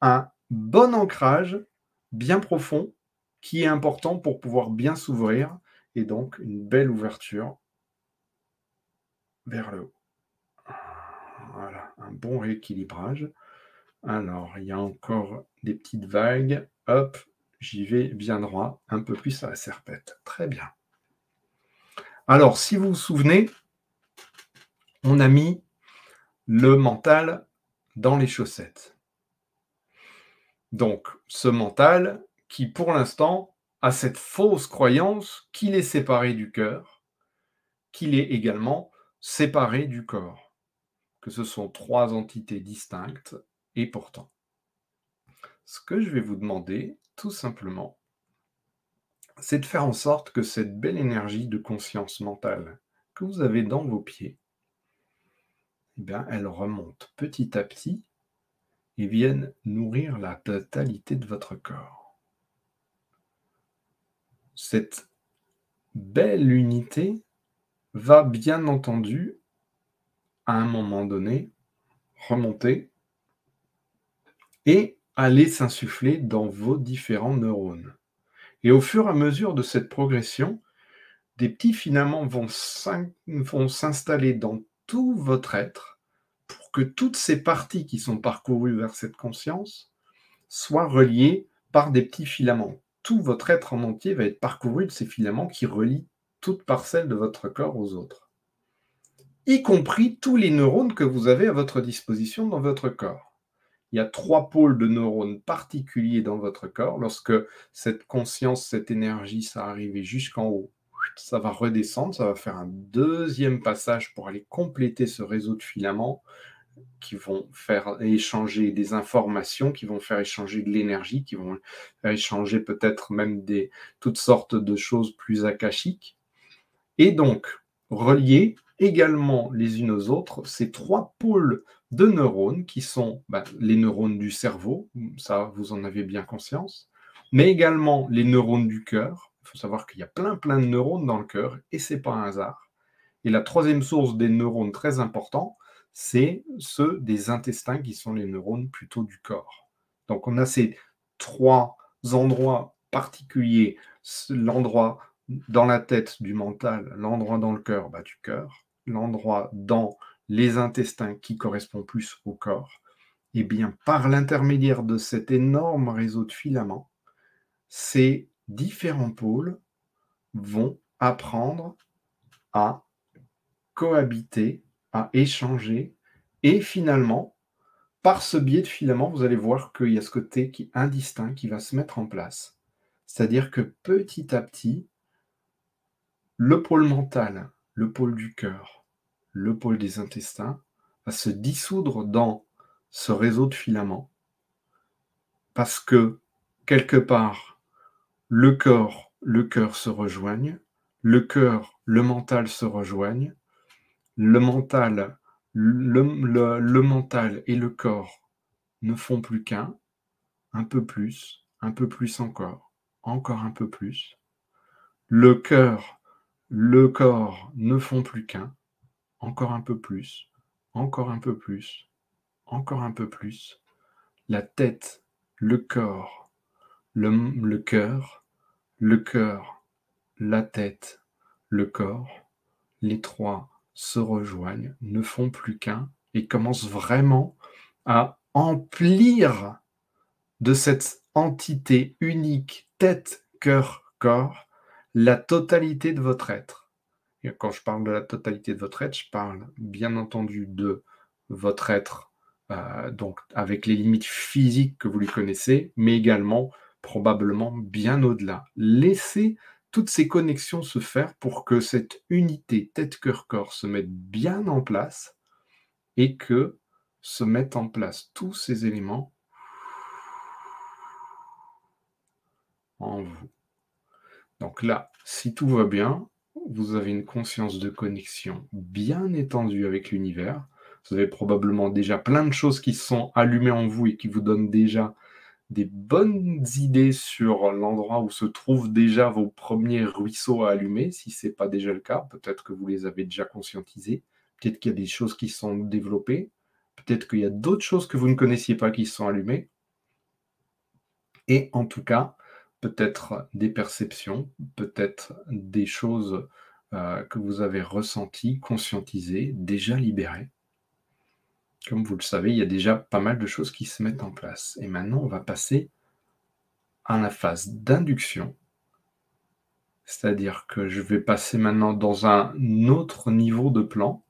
un bon ancrage bien profond qui est important pour pouvoir bien s'ouvrir et donc une belle ouverture vers le haut. Voilà, un bon rééquilibrage. Alors, il y a encore des petites vagues, hop, j'y vais bien droit, un peu plus à la serpette. Très bien. Alors, si vous vous souvenez, on a mis le mental dans les chaussettes. Donc, ce mental qui, pour l'instant, a cette fausse croyance qu'il est séparé du cœur, qu'il est également séparé du corps, que ce sont trois entités distinctes et pourtant. Ce que je vais vous demander, tout simplement, c'est de faire en sorte que cette belle énergie de conscience mentale que vous avez dans vos pieds, eh bien, elle remonte petit à petit et vienne nourrir la totalité de votre corps. Cette belle unité va bien entendu, à un moment donné, remonter et aller s'insuffler dans vos différents neurones. Et au fur et à mesure de cette progression, des petits filaments vont s'installer dans tout votre être pour que toutes ces parties qui sont parcourues vers cette conscience soient reliées par des petits filaments. Tout votre être en entier va être parcouru de ces filaments qui relient toute parcelle de votre corps aux autres, y compris tous les neurones que vous avez à votre disposition dans votre corps. Il y a trois pôles de neurones particuliers dans votre corps. Lorsque cette conscience, cette énergie, ça arrive jusqu'en haut, ça va redescendre, ça va faire un deuxième passage pour aller compléter ce réseau de filaments qui vont faire échanger des informations, qui vont faire échanger de l'énergie, qui vont faire échanger peut-être même des, toutes sortes de choses plus akashiques. Et donc, relier également les unes aux autres, ces trois pôles de neurones qui sont ben, les neurones du cerveau, ça vous en avez bien conscience, mais également les neurones du cœur. Il faut savoir qu'il y a plein plein de neurones dans le cœur et ce n'est pas un hasard. Et la troisième source des neurones très important, c'est ceux des intestins qui sont les neurones plutôt du corps. Donc on a ces trois endroits particuliers, l'endroit dans la tête du mental, l'endroit dans le cœur, bah, du cœur, l'endroit dans les intestins qui correspond plus au corps. Et bien par l'intermédiaire de cet énorme réseau de filaments, ces différents pôles vont apprendre à cohabiter, à échanger, et finalement, par ce biais de filaments, vous allez voir qu'il y a ce côté qui est indistinct qui va se mettre en place. C'est-à-dire que petit à petit, le pôle mental, le pôle du cœur, le pôle des intestins va se dissoudre dans ce réseau de filaments parce que, quelque part, le corps, le cœur se rejoignent, le cœur, le mental se rejoignent, le mental, le, le, le mental et le corps ne font plus qu'un, un peu plus, un peu plus encore, encore un peu plus. Le cœur, le corps ne font plus qu'un, encore un peu plus, encore un peu plus, encore un peu plus. La tête, le corps, le, le cœur, le cœur, la tête, le corps, les trois se rejoignent, ne font plus qu'un et commencent vraiment à emplir de cette entité unique, tête, cœur, corps, la totalité de votre être. Et quand je parle de la totalité de votre être, je parle bien entendu de votre être, euh, donc avec les limites physiques que vous lui connaissez, mais également probablement bien au-delà. Laissez toutes ces connexions se faire pour que cette unité tête-cœur-corps se mette bien en place et que se mettent en place tous ces éléments en vous. Donc là, si tout va bien, vous avez une conscience de connexion bien étendue avec l'univers. Vous avez probablement déjà plein de choses qui sont allumées en vous et qui vous donnent déjà des bonnes idées sur l'endroit où se trouvent déjà vos premiers ruisseaux à allumer, si ce n'est pas déjà le cas. Peut-être que vous les avez déjà conscientisés, peut-être qu'il y a des choses qui sont développées, peut-être qu'il y a d'autres choses que vous ne connaissiez pas qui sont allumées, et en tout cas, peut-être des perceptions, peut-être des choses euh, que vous avez ressenties, conscientisées, déjà libérées. Comme vous le savez, il y a déjà pas mal de choses qui se mettent en place. Et maintenant, on va passer à la phase d'induction. C'est-à-dire que je vais passer maintenant dans un autre niveau de plan.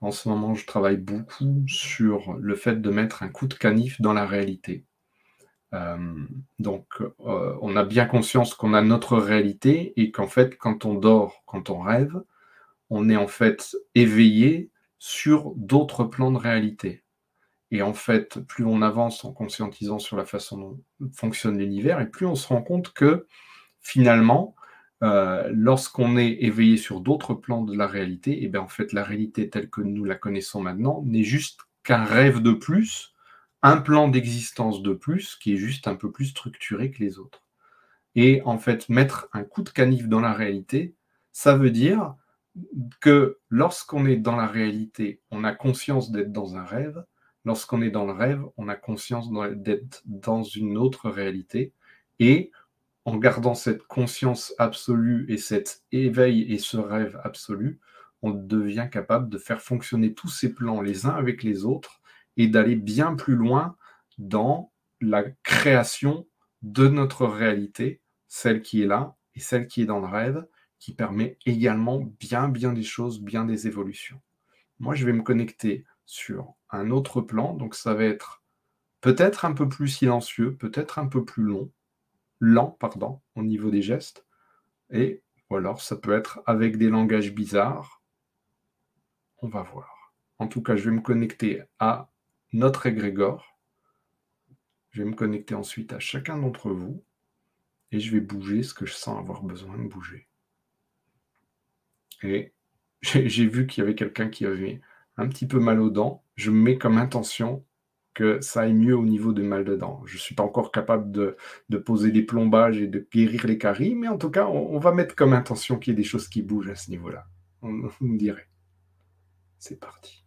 En ce moment, je travaille beaucoup sur le fait de mettre un coup de canif dans la réalité. Euh, donc, euh, on a bien conscience qu'on a notre réalité et qu'en fait, quand on dort, quand on rêve, on est en fait éveillé sur d'autres plans de réalité. Et en fait, plus on avance en conscientisant sur la façon dont fonctionne l'univers, et plus on se rend compte que, finalement, euh, lorsqu'on est éveillé sur d'autres plans de la réalité, et bien en fait, la réalité telle que nous la connaissons maintenant n'est juste qu'un rêve de plus, un plan d'existence de plus, qui est juste un peu plus structuré que les autres. Et en fait, mettre un coup de canif dans la réalité, ça veut dire que lorsqu'on est dans la réalité, on a conscience d'être dans un rêve. Lorsqu'on est dans le rêve, on a conscience d'être dans une autre réalité. Et en gardant cette conscience absolue et cet éveil et ce rêve absolu, on devient capable de faire fonctionner tous ces plans les uns avec les autres et d'aller bien plus loin dans la création de notre réalité, celle qui est là et celle qui est dans le rêve, qui permet également bien, bien des choses, bien des évolutions. Moi, je vais me connecter sur un autre plan, donc ça va être peut-être un peu plus silencieux, peut-être un peu plus long, lent, pardon, au niveau des gestes, et ou alors ça peut être avec des langages bizarres. On va voir. En tout cas, je vais me connecter à notre égrégore, je vais me connecter ensuite à chacun d'entre vous, et je vais bouger ce que je sens avoir besoin de bouger. Et j'ai vu qu'il y avait quelqu'un qui avait un petit peu mal aux dents. Je mets comme intention que ça aille mieux au niveau du mal de dents. Je ne suis pas encore capable de, de poser des plombages et de guérir les caries, mais en tout cas, on, on va mettre comme intention qu'il y ait des choses qui bougent à ce niveau-là. On, on dirait. C'est parti.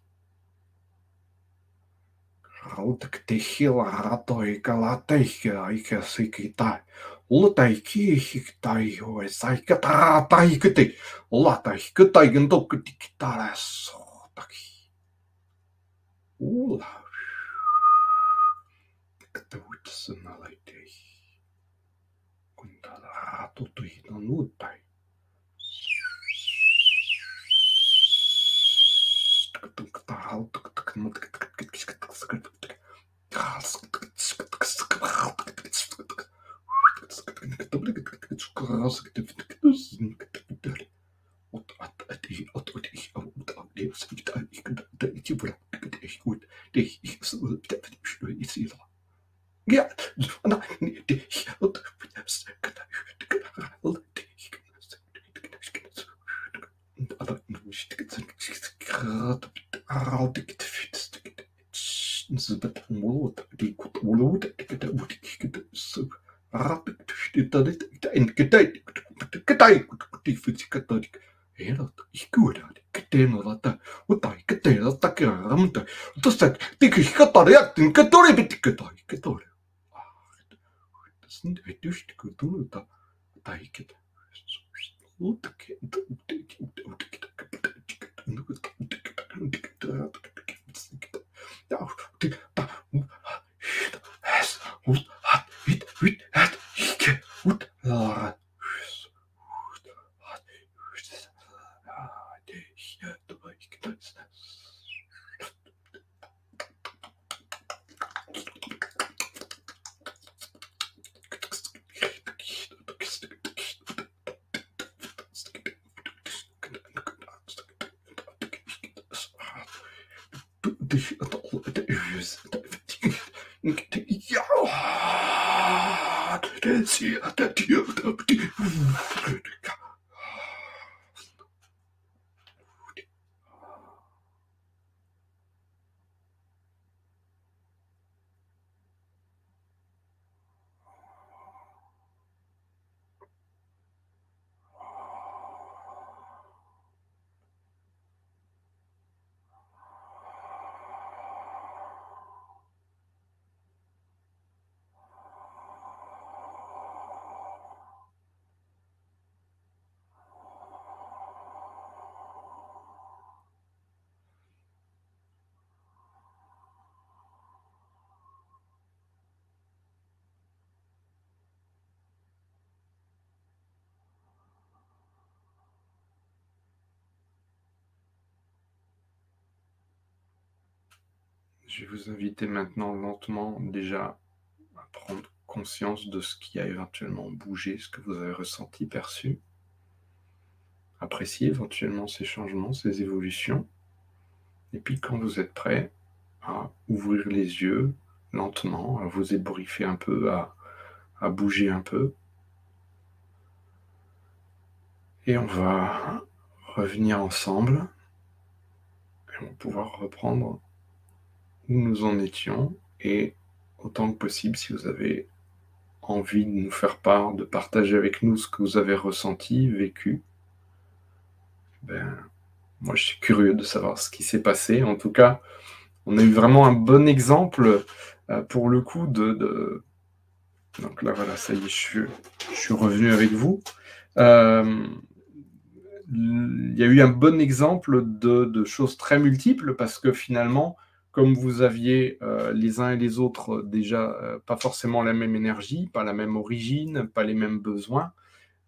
Je vais vous inviter maintenant lentement déjà à prendre conscience de ce qui a éventuellement bougé, ce que vous avez ressenti, perçu. Appréciez éventuellement ces changements, ces évolutions. Et puis quand vous êtes prêt à ouvrir les yeux lentement, à vous ébouriffer un peu, à, à bouger un peu. Et on va revenir ensemble et on va pouvoir reprendre où nous en étions, et autant que possible, si vous avez envie de nous faire part, de partager avec nous ce que vous avez ressenti, vécu, ben, moi je suis curieux de savoir ce qui s'est passé. En tout cas, on a eu vraiment un bon exemple euh, pour le coup de, de... Donc là voilà, ça y est, je, je suis revenu avec vous. Euh... Il y a eu un bon exemple de, de choses très multiples, parce que finalement, comme vous aviez euh, les uns et les autres déjà euh, pas forcément la même énergie, pas la même origine, pas les mêmes besoins,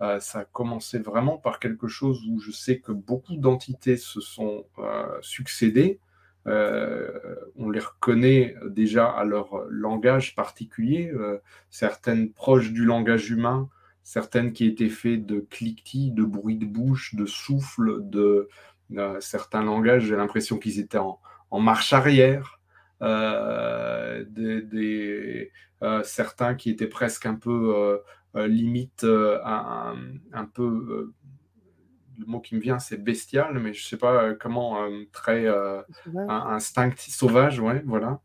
euh, ça a commencé vraiment par quelque chose où je sais que beaucoup d'entités se sont euh, succédées. Euh, on les reconnaît déjà à leur langage particulier, euh, certaines proches du langage humain, certaines qui étaient faites de cliquetis, de bruit de bouche, de souffle, de euh, certains langages, j'ai l'impression qu'ils étaient en... en marche arrière, euh, des, des, euh, certains qui étaient presque un peu euh, euh, limite, euh, un, un peu, euh, le mot qui me vient c'est bestial, mais je ne sais pas comment, euh, très euh, instinct sauvage, ouais, voilà.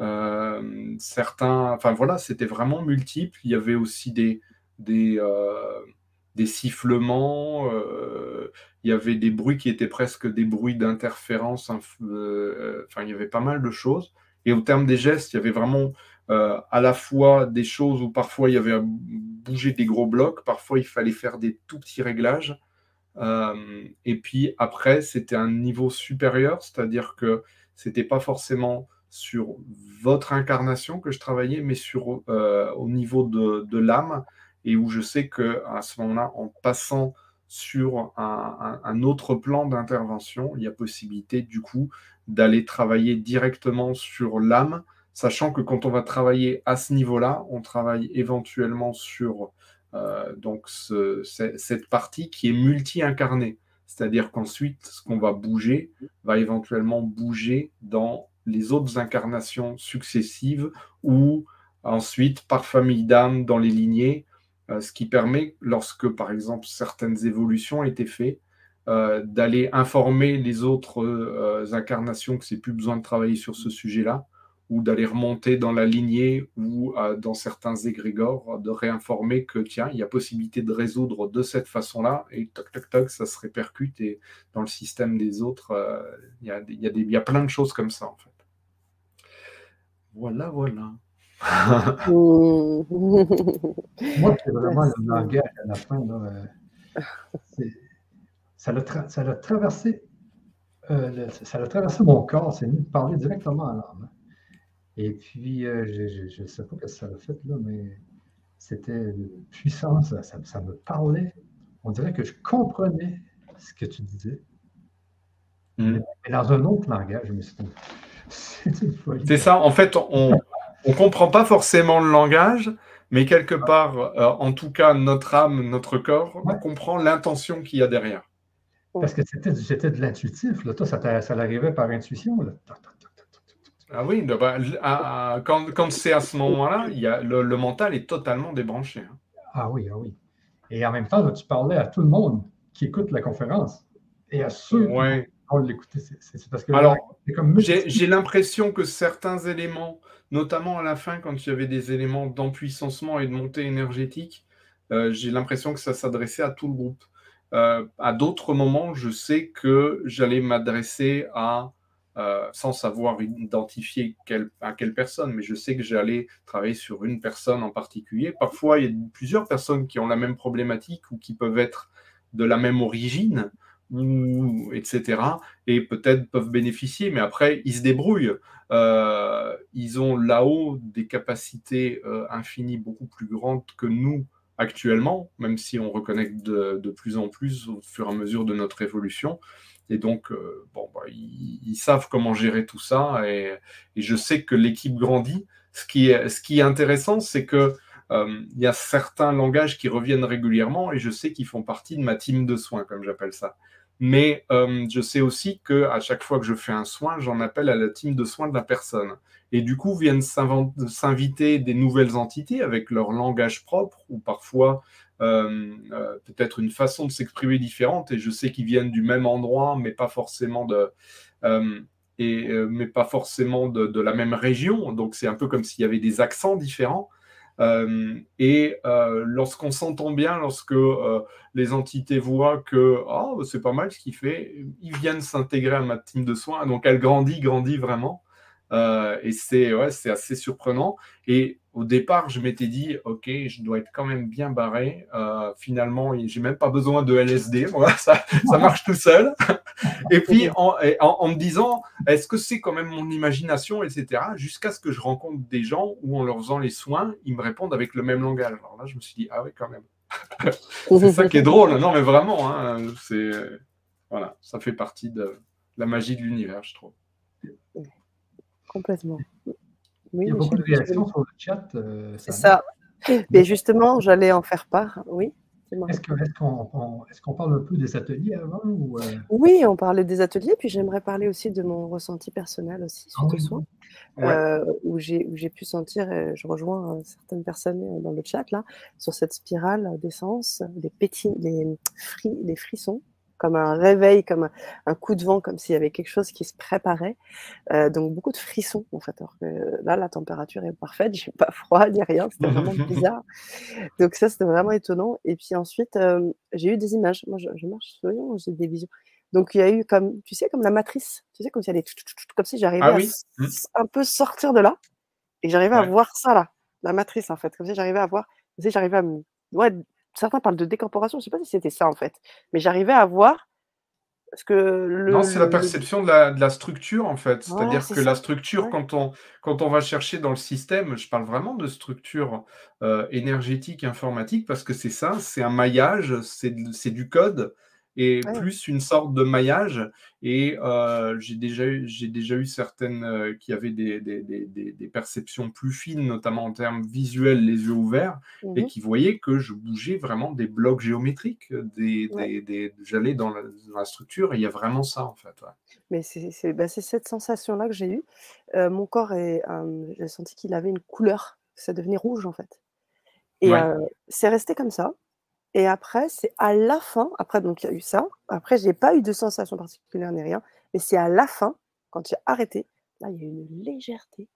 Euh, certains, enfin voilà, c'était vraiment multiple. Il y avait aussi des, des, euh, des sifflements, euh, il y avait des bruits qui étaient presque des bruits d'interférence, enfin, euh, il y avait pas mal de choses, Et au terme des gestes, il y avait vraiment euh, à la fois des choses où parfois il y avait bougé des gros blocs, parfois il fallait faire des tout petits réglages. Euh, et puis après, c'était un niveau supérieur, c'est-à-dire que ce n'était pas forcément sur votre incarnation que je travaillais, mais sur, euh, au niveau de, de l'âme, et où je sais qu'à ce moment-là, en passant sur un, un, un autre plan d'intervention, il y a possibilité du coup d'aller travailler directement sur l'âme, sachant que quand on va travailler à ce niveau-là, on travaille éventuellement sur euh, donc ce, cette partie qui est multi-incarnée, c'est-à-dire qu'ensuite, ce qu'on va bouger va éventuellement bouger dans les autres incarnations successives ou ensuite par famille d'âme dans les lignées, euh, ce qui permet, lorsque par exemple certaines évolutions ont été faites, euh, d'aller informer les autres euh, incarnations que c'est plus besoin de travailler sur ce sujet-là, ou d'aller remonter dans la lignée ou euh, dans certains égrégores, de réinformer que tiens, il y a possibilité de résoudre de cette façon-là, et toc, toc, toc, ça se répercute, et dans le système des autres, euh, il y a, il y a des, il y a plein de choses comme ça en fait. Voilà, voilà. Moi, c'est vraiment le langage à la fin. Là, ça l'a tra traversé, euh, traversé mon corps, c'est venu parler directement à l'âme. Et puis, euh, je ne sais pas ce que ça l'a fait, là, mais c'était puissant, ça, ça, ça me parlait. On dirait que je comprenais ce que tu disais. Mm. Mais dans un autre langage, je me suis dit, c'est une folie. C'est ça, en fait, on... On ne comprend pas forcément le langage, mais quelque part, euh, en tout cas, notre âme, notre corps, on comprend l'intention qu'il y a derrière. Parce que c'était de l'intuitif. Toi, ça, ça l'arrivait par intuition. Là. Ah oui, bah, à, à, quand, quand c'est à ce moment-là, le, le mental est totalement débranché. Hein. Ah oui, ah oui. Et en même temps, là, tu parlais à tout le monde qui écoute la conférence et à ceux ouais. qui vont l'écouter. C'est parce que... Alors, j'ai l'impression que certains éléments... Notamment à la fin, quand il y avait des éléments d'empuissancement et de montée énergétique, euh, j'ai l'impression que ça s'adressait à tout le groupe. Euh, à d'autres moments, je sais que j'allais m'adresser à, euh, sans savoir identifier quelle, à quelle personne, mais je sais que j'allais travailler sur une personne en particulier. Parfois, il y a plusieurs personnes qui ont la même problématique ou qui peuvent être de la même origine, ou et cetera, et peut-être peuvent bénéficier, mais après, ils se débrouillent. Euh, ils ont là-haut des capacités euh, infinies beaucoup plus grandes que nous actuellement, même si on reconnecte de, de plus en plus au fur et à mesure de notre évolution. Et donc, euh, bon, bah, ils, ils savent comment gérer tout ça, et, et je sais que l'équipe grandit. Ce qui est, ce qui est intéressant, c'est que Euh, y a certains langages qui reviennent régulièrement et je sais qu'ils font partie de ma team de soins, comme j'appelle ça. Mais euh, je sais aussi qu'à chaque fois que je fais un soin, j'en appelle à la team de soins de la personne. Et du coup, viennent s'inviter des nouvelles entités avec leur langage propre ou parfois euh, euh, peut-être une façon de s'exprimer différente. Et je sais qu'ils viennent du même endroit, mais pas forcément de... Euh, et, euh, mais pas forcément de, de la même région. Donc, c'est un peu comme s'il y avait des accents différents. Euh, et euh, lorsqu'on s'entend bien, lorsque euh, les entités voient que oh, c'est pas mal ce qu'il fait, ils viennent s'intégrer à ma team de soins, donc elle grandit, grandit vraiment, euh, et c'est ouais, c'est assez surprenant. Et au départ, je m'étais dit ok, je dois être quand même bien barré, euh, finalement j'ai même pas besoin de L S D, voilà, ça, ça marche tout seul. Et puis en, en, en me disant est-ce que c'est quand même mon imagination, et cetera, jusqu'à ce que je rencontre des gens où en leur faisant les soins, ils me répondent avec le même langage. Alors là, je me suis dit ah oui, quand même. C'est ça qui est drôle, non mais vraiment, hein, c'est voilà, ça fait partie de la magie de l'univers, je trouve. Complètement. Oui, il y a beaucoup de réactions sur le chat. Euh, c'est ça. Mais justement, j'allais en faire part, oui. Est-ce qu'on est qu'on est qu'on parle un peu des ateliers avant ou euh... Oui, on parlait des ateliers, puis j'aimerais parler aussi de mon ressenti personnel aussi, sur le soin, ouais. euh, où j'ai pu sentir, et je rejoins certaines personnes dans le chat, là, sur cette spirale d'essence, des petits, les, fri, les frissons, comme un réveil, comme un, un coup de vent, comme s'il y avait quelque chose qui se préparait. Euh, donc, beaucoup de frissons, en fait. Alors que là, la température est parfaite, j'ai pas froid, ni rien, c'était vraiment bizarre. Donc, ça, c'était vraiment étonnant. Et puis ensuite, euh, j'ai eu des images. Moi, je, je marche souriant, j'ai des visions. Donc, il y a eu comme, tu sais, comme la matrice, tu sais, comme si, si j'arrivais ah, à oui. un peu sortir de là et j'arrivais ouais. à voir ça là, la matrice en fait, comme si j'arrivais à voir, comme si j'arrivais à me... Ouais, certains parlent de décorporation, je ne sais pas si c'était ça en fait, mais j'arrivais à voir parce que... Le... Non, c'est la perception de la, de la structure en fait, c'est-à-dire ouais, que ça. la structure, ouais. quand, on, quand on va chercher dans le système, je parle vraiment de structure euh, énergétique, informatique, parce que c'est ça, c'est un maillage, c'est du code, et ouais. plus une sorte de maillage. Et euh, j'ai déjà, déjà eu certaines euh, qui avaient des, des, des, des perceptions plus fines, notamment en termes visuels, les yeux ouverts, mmh. et qui voyaient que je bougeais vraiment des blocs géométriques. Des, ouais. des, des, J'allais dans, dans la structure, et il y a vraiment ça, en fait. Ouais. Mais c'est ben cette sensation-là que j'ai eue. Euh, mon corps, euh, j'ai senti qu'il avait une couleur, ça devenait rouge, en fait. Et ouais. euh, c'est resté comme ça. Et après, c'est à la fin, après, donc, il y a eu ça. Après, je n'ai pas eu de sensation particulière ni rien. Mais c'est à la fin, quand j'ai arrêté, là, il y a eu une légèreté.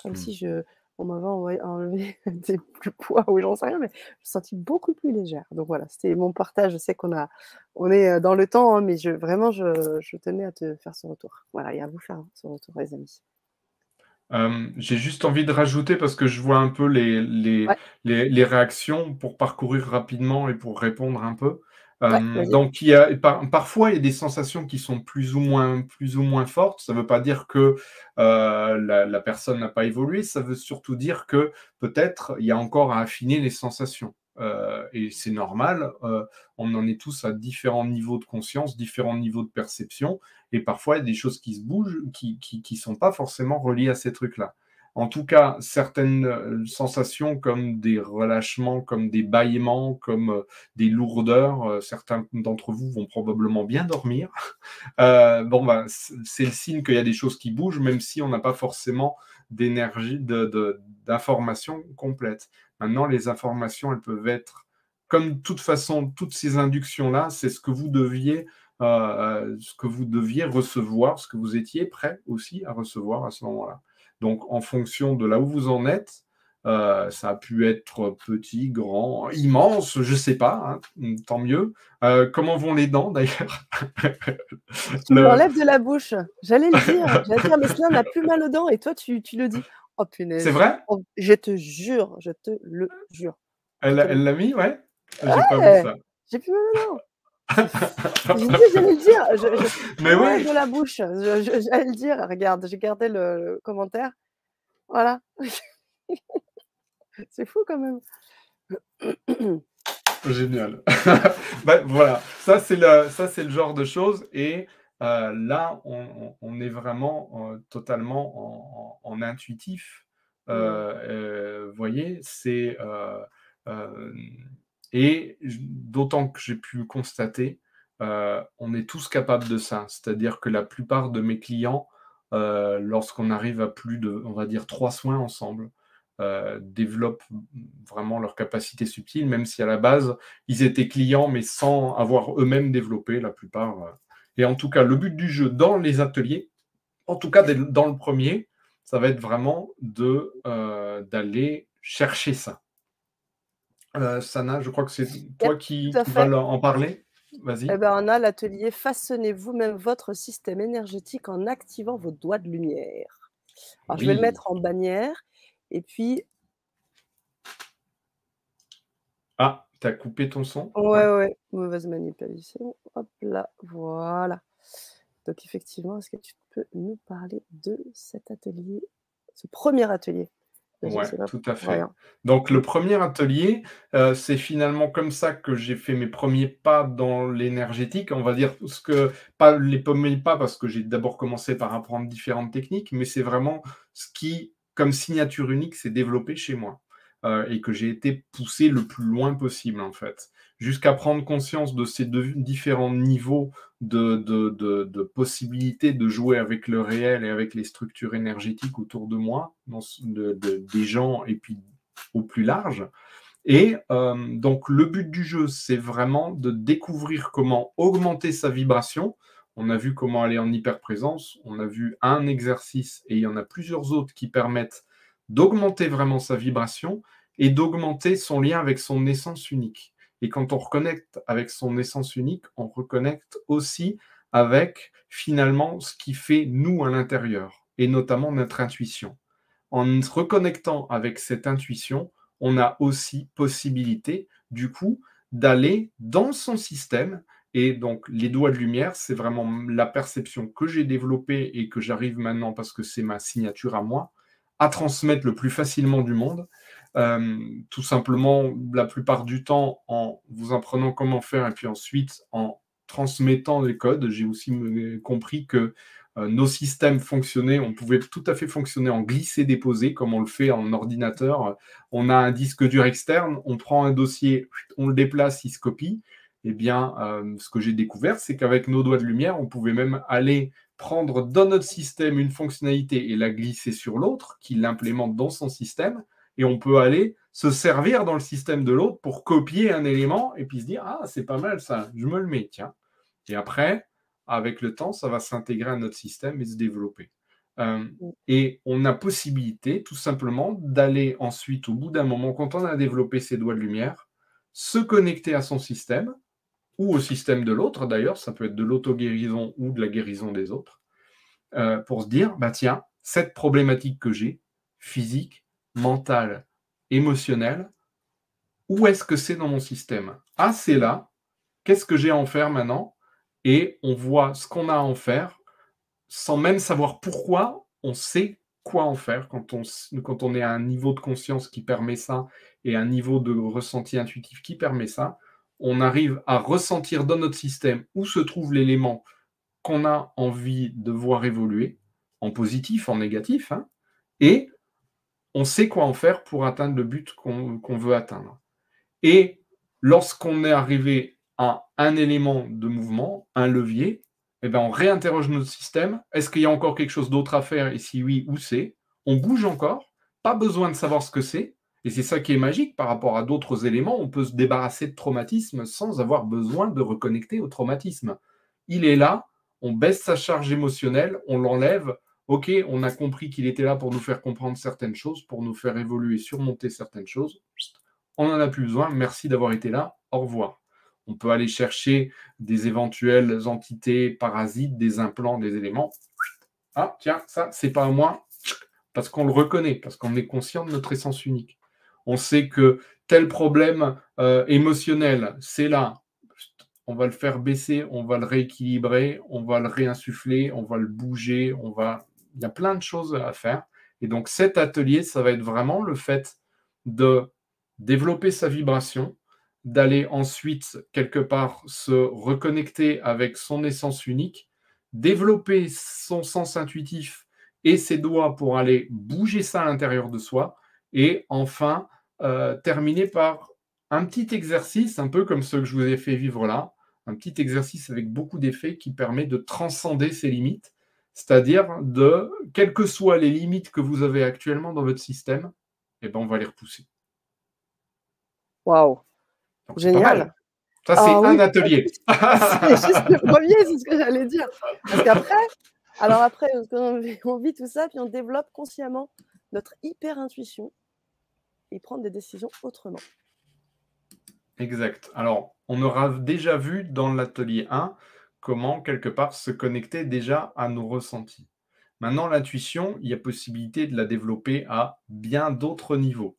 Comme mmh. si je, on m'avait enlevé des poids ou j'en sais rien, mais je me sentis beaucoup plus légère. Donc voilà, c'était mon partage. Je sais qu'on a, on est dans le temps, hein, mais je, vraiment, je, je tenais à te faire ce retour. Voilà, et à vous faire ce retour, les amis. Euh, j'ai juste envie de rajouter, parce que je vois un peu les, les, ouais. les, les réactions, pour parcourir rapidement et pour répondre un peu. Euh, ouais, donc, il y a, par, parfois, il y a des sensations qui sont plus ou moins, plus ou moins fortes. Ça ne veut pas dire que euh, la, la personne n'a pas évolué. Ça veut surtout dire que peut-être il y a encore à affiner les sensations. Euh, et c'est normal, euh, on en est tous à différents niveaux de conscience, différents niveaux de perception, et parfois il y a des choses qui se bougent, qui ne sont pas forcément reliées à ces trucs-là. En tout cas, certaines sensations comme des relâchements, comme des bâillements, comme des lourdeurs, certains d'entre vous vont probablement bien dormir. Euh, bon, ben, c'est le signe qu'il y a des choses qui bougent, même si on n'a pas forcément d'énergie, d'informations complètes. Maintenant, les informations, elles peuvent être, comme de toute façon, toutes ces inductions-là, c'est ce que vous deviez, euh, ce que vous deviez recevoir, ce que vous étiez prêt aussi à recevoir à ce moment-là. Donc, en fonction de là où vous en êtes, euh, ça a pu être petit, grand, immense, je ne sais pas, hein, tant mieux. Euh, comment vont les dents, d'ailleurs? Tu le... m'enlèves de la bouche. J'allais le dire. J'allais dire, mais cela, on a plus mal aux dents, et toi, tu, tu le dis. Oh punaise. C'est vrai? Je te jure, je te le jure. Elle l'a mis, ouais? J'ai ouais, pas vu ça. J'ai plus mal aux dents. J'ai dit, j'allais le dire. Je, je... Mais ouais, oui. De la bouche. J'allais le dire. Regarde, j'ai gardé le, le commentaire. Voilà. C'est fou quand même. Génial. Ben, voilà. Ça, c'est le, ça, c'est le genre de choses. Et euh, là, on, on est vraiment euh, totalement en, en, en intuitif. Vous euh, euh, voyez, c'est... Euh, euh, Et d'autant que j'ai pu constater, euh, on est tous capables de ça. C'est-à-dire que la plupart de mes clients, euh, lorsqu'on arrive à plus de, on va dire, trois soins ensemble, euh, développent vraiment leur capacité subtile, même si à la base, ils étaient clients, mais sans avoir eux-mêmes développé la plupart. Euh. Et en tout cas, le but du jeu dans les ateliers, en tout cas dans le premier, ça va être vraiment de, euh, d'aller chercher ça. Euh, Sana, je crois que c'est toi qui vas en parler. Vas-y. Eh ben, on a l'atelier Façonnez vous-même votre système énergétique en activant vos doigts de lumière. Alors, oui. Je vais le mettre en bannière. Et puis. Ah, tu as coupé ton son? Ouais, ouais, ouais. Mauvaise manipulation. Hop là, voilà. Donc, effectivement, est-ce que tu peux nous parler de cet atelier, ce premier atelier? Oui, tout à fait. Donc, le premier atelier, euh, c'est finalement comme ça que j'ai fait mes premiers pas dans l'énergétique. On va dire ce que, pas les premiers pas, parce que j'ai d'abord commencé par apprendre différentes techniques, mais c'est vraiment ce qui, comme signature unique, s'est développé chez moi euh, et que j'ai été poussé le plus loin possible, en fait, jusqu'à prendre conscience de ces deux, différents niveaux de, de, de, de possibilités de jouer avec le réel et avec les structures énergétiques autour de moi, dans, de, de, des gens et puis au plus large. Et euh, donc, le but du jeu, c'est vraiment de découvrir comment augmenter sa vibration. On a vu comment aller en hyperprésence, on a vu un exercice, et il y en a plusieurs autres qui permettent d'augmenter vraiment sa vibration et d'augmenter son lien avec son essence unique. Et quand on reconnecte avec son essence unique, on reconnecte aussi avec finalement ce qui fait nous à l'intérieur, et notamment notre intuition. En se reconnectant avec cette intuition, on a aussi possibilité, du coup, d'aller dans son système. Et donc, les doigts de lumière, c'est vraiment la perception que j'ai développée et que j'arrive maintenant, parce que c'est ma signature à moi, à transmettre le plus facilement du monde. Euh, tout simplement, la plupart du temps, en vous apprenant comment faire et puis ensuite en transmettant les codes. J'ai aussi compris que euh, nos systèmes fonctionnaient, on pouvait tout à fait fonctionner en glisser-déposer, comme on le fait en ordinateur. On a un disque dur externe, on prend un dossier, on le déplace, il se copie. Eh bien, euh, ce que j'ai découvert, c'est qu'avec nos doigts de lumière, on pouvait même aller prendre dans notre système une fonctionnalité et la glisser sur l'autre, qui l'implémente dans son système, et on peut aller se servir dans le système de l'autre pour copier un élément et puis se dire « Ah, c'est pas mal ça, je me le mets, tiens. » Et après, avec le temps, ça va s'intégrer à notre système et se développer. Euh, et on a possibilité tout simplement d'aller ensuite, au bout d'un moment, quand on a développé ses doigts de lumière, se connecter à son système, ou au système de l'autre, d'ailleurs, ça peut être de l'auto-guérison ou de la guérison des autres, euh, pour se dire, bah tiens, cette problématique que j'ai, physique, mentale, émotionnelle, où est-ce que c'est dans mon système? Ah, c'est là, qu'est-ce que j'ai à en faire maintenant? Et on voit ce qu'on a à en faire, sans même savoir pourquoi, on sait quoi en faire quand on, quand on est à un niveau de conscience qui permet ça, et un niveau de ressenti intuitif qui permet ça. On arrive à ressentir dans notre système où se trouve l'élément qu'on a envie de voir évoluer, en positif, en négatif, hein, et on sait quoi en faire pour atteindre le but qu'on, qu'on veut atteindre. Et lorsqu'on est arrivé à un élément de mouvement, un levier, eh bien on réinterroge notre système. Est-ce qu'il y a encore quelque chose d'autre à faire? Et si oui, où c'est? On bouge encore, pas besoin de savoir ce que c'est. Et c'est ça qui est magique par rapport à d'autres éléments. On peut se débarrasser de traumatisme sans avoir besoin de reconnecter au traumatisme. Il est là, on baisse sa charge émotionnelle, on l'enlève. Ok, on a compris qu'il était là pour nous faire comprendre certaines choses, pour nous faire évoluer, surmonter certaines choses. On n'en a plus besoin, merci d'avoir été là, au revoir. On peut aller chercher des éventuelles entités, parasites, des implants, des éléments. Ah, tiens, ça, c'est pas à moi, parce qu'on le reconnaît, parce qu'on est conscient de notre essence unique. On sait que tel problème euh, émotionnel, c'est là. On va le faire baisser, on va le rééquilibrer, on va le réinsuffler, on va le bouger, on va... il y a plein de choses à faire. Et donc cet atelier, ça va être vraiment le fait de développer sa vibration, d'aller ensuite quelque part se reconnecter avec son essence unique, développer son sens intuitif et ses doigts pour aller bouger ça à l'intérieur de soi. Et enfin, euh, terminer par un petit exercice, un peu comme ceux que je vous ai fait vivre là, un petit exercice avec beaucoup d'effets qui permet de transcender ses limites, c'est-à-dire de, quelles que soient les limites que vous avez actuellement dans votre système, eh ben on va les repousser. Waouh, génial. Ça, c'est ah, un oui. atelier. C'est juste le premier, c'est ce que j'allais dire. Parce qu'après, alors après, on vit tout ça, puis on développe consciemment notre hyper-intuition, et prendre des décisions autrement. Exact. Alors, on aura déjà vu dans l'atelier un comment, quelque part, se connecter déjà à nos ressentis. Maintenant, l'intuition, il y a possibilité de la développer à bien d'autres niveaux.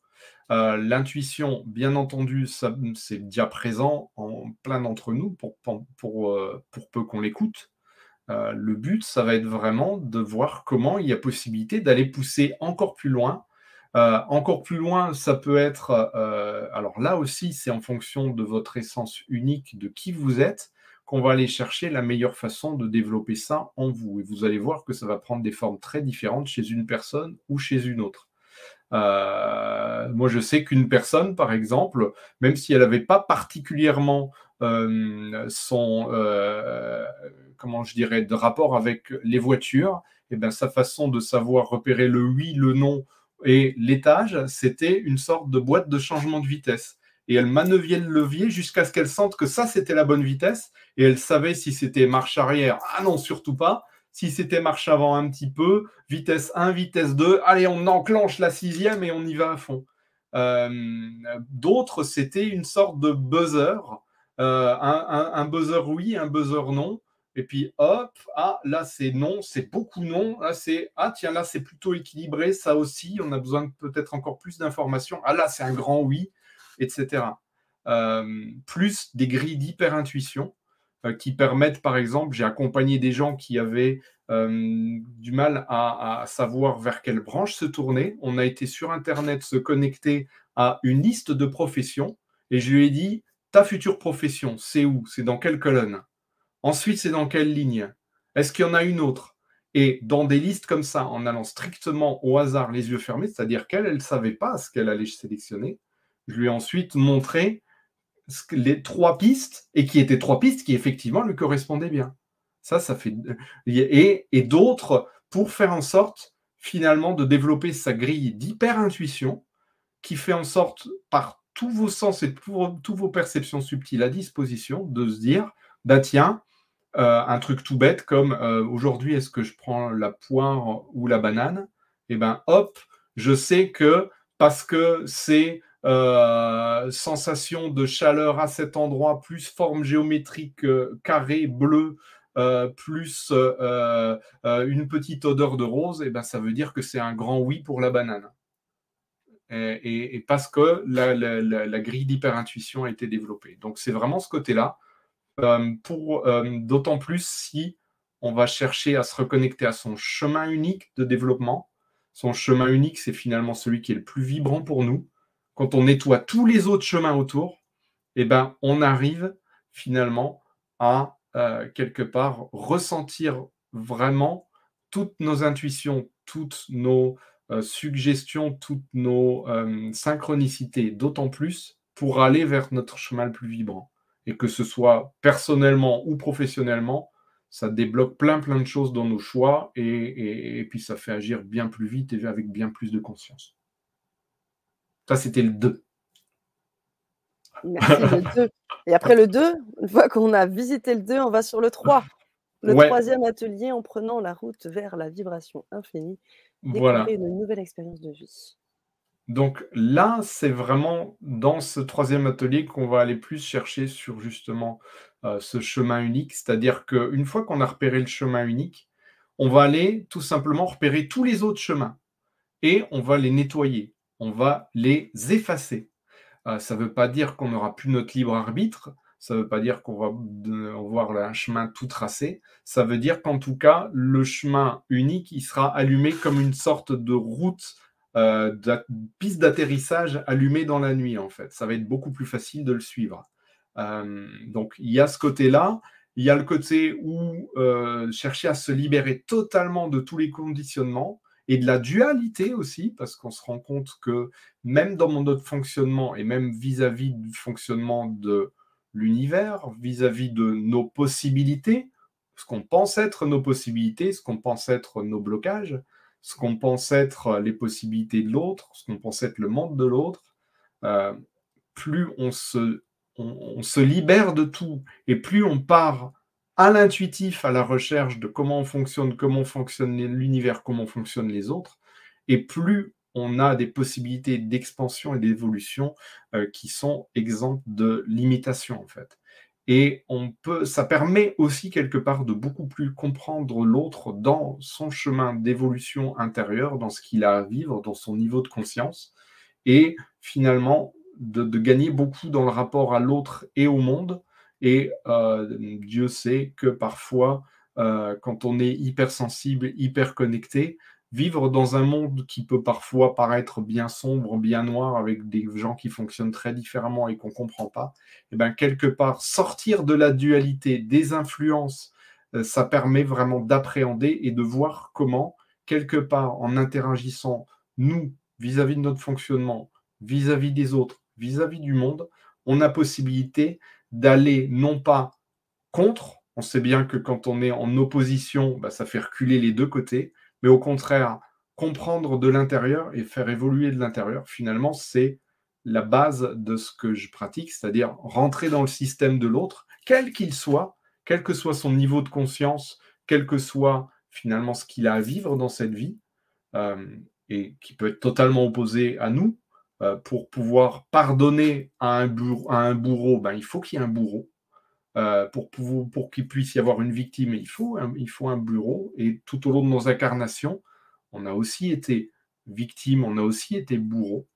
Euh, l'intuition, bien entendu, ça, c'est déjà présent en plein d'entre nous pour, pour, pour, pour peu qu'on l'écoute. Euh, le but, ça va être vraiment de voir comment il y a possibilité d'aller pousser encore plus loin. Euh, encore plus loin, ça peut être... Euh, alors là aussi, c'est en fonction de votre essence unique, de qui vous êtes, qu'on va aller chercher la meilleure façon de développer ça en vous. Et vous allez voir que ça va prendre des formes très différentes chez une personne ou chez une autre. Euh, moi, je sais qu'une personne, par exemple, même si elle n'avait pas particulièrement euh, son... Euh, comment je dirais, de rapport avec les voitures, et bien sa façon de savoir repérer le oui, le non et l'étage, c'était une sorte de boîte de changement de vitesse. Et elle manœuvrait le levier jusqu'à ce qu'elle sente que ça, c'était la bonne vitesse, et elle savait si c'était marche arrière, ah non, surtout pas, si c'était marche avant un petit peu, vitesse un, vitesse deux, allez, on enclenche la sixième et on y va à fond. Euh, d'autres, c'était une sorte de buzzer, euh, un, un, un buzzer oui, un buzzer non, Et puis hop, ah là c'est non, c'est beaucoup non, là c'est, ah tiens là c'est plutôt équilibré, ça aussi, on a besoin peut-être encore plus d'informations, ah là c'est un grand oui, et cetera. Euh, plus des grilles d'hyper-intuition euh, qui permettent, par exemple, j'ai accompagné des gens qui avaient euh, du mal à, à savoir vers quelle branche se tourner, on a été sur Internet se connecter à une liste de professions et je lui ai dit, ta future profession, c'est où, c'est dans quelle colonne ? Ensuite, c'est dans quelle ligne? Est-ce qu'il y en a une autre? Et dans des listes comme ça, en allant strictement au hasard, les yeux fermés, c'est-à-dire qu'elle, elle ne savait pas ce qu'elle allait sélectionner, je lui ai ensuite montré les trois pistes, et qui étaient trois pistes qui, effectivement, lui correspondaient bien. Ça, ça fait... Et, et d'autres, pour faire en sorte, finalement, de développer sa grille d'hyper-intuition, qui fait en sorte, par tous vos sens et toutes vos perceptions subtiles à disposition, de se dire, bah tiens, Euh, un truc tout bête comme euh, aujourd'hui, est-ce que je prends la poire ou la banane? Et ben hop, je sais que parce que c'est euh, sensation de chaleur à cet endroit, plus forme géométrique euh, carré bleu, euh, plus euh, euh, une petite odeur de rose, et ben ça veut dire que c'est un grand oui pour la banane. Et, et, et parce que la, la, la, la grille d'hyper-intuition a été développée. Donc c'est vraiment ce côté-là. Euh, pour euh, d'autant plus si on va chercher à se reconnecter à son chemin unique de développement. Son chemin unique, c'est finalement celui qui est le plus vibrant pour nous. Quand on nettoie tous les autres chemins autour, eh ben, on arrive finalement à, euh, quelque part, ressentir vraiment toutes nos intuitions, toutes nos euh, suggestions, toutes nos euh, synchronicités, d'autant plus pour aller vers notre chemin le plus vibrant. Et que ce soit personnellement ou professionnellement, ça débloque plein plein de choses dans nos choix et, et, et puis ça fait agir bien plus vite et avec bien plus de conscience. Ça, c'était le deux. Merci, le deux. Et après le deux, une fois qu'on a visité le deux, on va sur le trois. Le ouais. troisième atelier en prenant la route vers la vibration infinie. Voilà. Une nouvelle expérience de vie. Donc là, c'est vraiment dans ce troisième atelier qu'on va aller plus chercher sur justement euh, ce chemin unique. C'est-à-dire qu'une fois qu'on a repéré le chemin unique, on va aller tout simplement repérer tous les autres chemins et on va les nettoyer, on va les effacer. Euh, ça ne veut pas dire qu'on n'aura plus notre libre arbitre, ça ne veut pas dire qu'on va avoir un chemin tout tracé, ça veut dire qu'en tout cas, le chemin unique, il sera allumé comme une sorte de route Euh, de piste d'atterrissage allumée dans la nuit, en fait. Ça va être beaucoup plus facile de le suivre. Euh, donc, il y a ce côté-là. Il y a le côté où euh, chercher à se libérer totalement de tous les conditionnements et de la dualité aussi, parce qu'on se rend compte que même dans notre fonctionnement et même vis-à-vis du fonctionnement de l'univers, vis-à-vis de nos possibilités, ce qu'on pense être nos possibilités, ce qu'on pense être nos blocages, ce qu'on pense être les possibilités de l'autre, ce qu'on pense être le monde de l'autre, euh, plus on se, on, on se libère de tout et plus on part à l'intuitif, à la recherche de comment on fonctionne, comment fonctionne l'univers, comment fonctionnent les autres, et plus on a des possibilités d'expansion et d'évolution euh, qui sont exemptes de limitation, en fait. Et on peut, ça permet aussi quelque part de beaucoup plus comprendre l'autre dans son chemin d'évolution intérieure, dans ce qu'il a à vivre, dans son niveau de conscience, et finalement de, de gagner beaucoup dans le rapport à l'autre et au monde. Et euh, Dieu sait que parfois, euh, quand on est hypersensible, hyper connecté, vivre dans un monde qui peut parfois paraître bien sombre, bien noir, avec des gens qui fonctionnent très différemment et qu'on ne comprend pas, et bien quelque part, sortir de la dualité, des influences, ça permet vraiment d'appréhender et de voir comment, quelque part, en interagissant, nous, vis-à-vis de notre fonctionnement, vis-à-vis des autres, vis-à-vis du monde, on a possibilité d'aller non pas contre, on sait bien que quand on est en opposition, ben ça fait reculer les deux côtés, mais au contraire, comprendre de l'intérieur et faire évoluer de l'intérieur, finalement, c'est la base de ce que je pratique, c'est-à-dire rentrer dans le système de l'autre, quel qu'il soit, quel que soit son niveau de conscience, quel que soit finalement ce qu'il a à vivre dans cette vie, euh, et qui peut être totalement opposé à nous, euh, pour pouvoir pardonner à un, bourreau, à un bourreau, ben, il faut qu'il y ait un bourreau. Euh, pour pour, pour qu'il puisse y avoir une victime, il faut, un, il faut un bureau. Et tout au long de nos incarnations, on a aussi été victime, on a aussi été bourreau,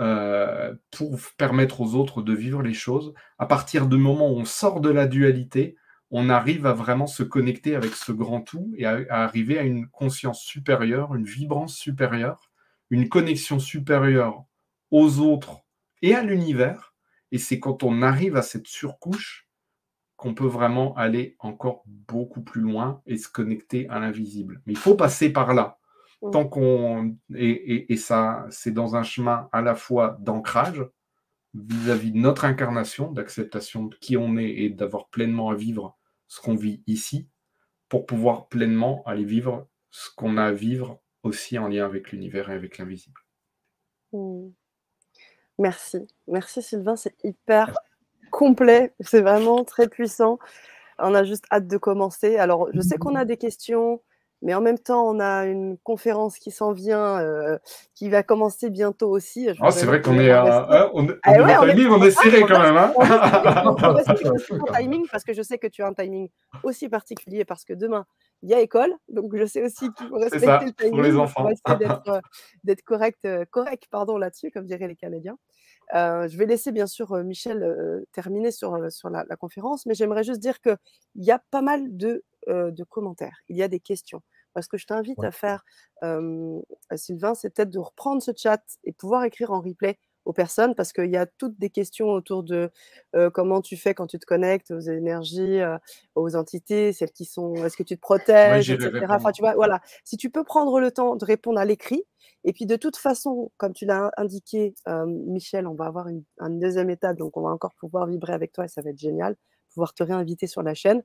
euh, pour permettre aux autres de vivre les choses. À partir du moment où on sort de la dualité, on arrive à vraiment se connecter avec ce grand tout et à, à arriver à une conscience supérieure, une vibrance supérieure, une connexion supérieure aux autres et à l'univers. Et c'est quand on arrive à cette surcouche qu'on peut vraiment aller encore beaucoup plus loin et se connecter à l'invisible. Mais il faut passer par là. Tant qu'on... Et, et, et ça, c'est dans un chemin à la fois d'ancrage vis-à-vis de notre incarnation, d'acceptation de qui on est et d'avoir pleinement à vivre ce qu'on vit ici pour pouvoir pleinement aller vivre ce qu'on a à vivre aussi en lien avec l'univers et avec l'invisible. Mmh. Merci. Merci Sylvain, c'est hyper complet, c'est vraiment très puissant. On a juste hâte de commencer. Alors, je sais qu'on a des questions, mais en même temps, on a une conférence qui s'en vient, euh, qui va commencer bientôt aussi. Ah, oh, c'est vrai qu'on est à... On est serré quand même. Hein, on respecte aussi ton timing, parce que je sais que tu as un timing aussi particulier, parce que demain, il y a école, donc je sais aussi qu'il faut respecter ça, le timing. Pour les enfants. Pour essayer d'être, euh, d'être correct, euh, correct pardon, là-dessus, comme diraient les Canadiens. Euh, je vais laisser bien sûr euh, Michel euh, terminer sur, sur la, la conférence, mais j'aimerais juste dire qu'il y a pas mal de, euh, de commentaires, il y a des questions. Parce que je t'invite ouais. à faire, euh, à Sylvain, c'est peut-être de reprendre ce chat et pouvoir écrire en replay aux personnes, parce qu'il y a toutes des questions autour de euh, comment tu fais quand tu te connectes aux énergies, euh, aux entités, celles qui sont, est-ce que tu te protèges, ouais, et cetera. Enfin, tu vois, voilà. Si tu peux prendre le temps de répondre à l'écrit, et puis de toute façon, comme tu l'as indiqué, euh, Michel, on va avoir une, une deuxième étape, donc on va encore pouvoir vibrer avec toi et ça va être génial, pouvoir te réinviter sur la chaîne.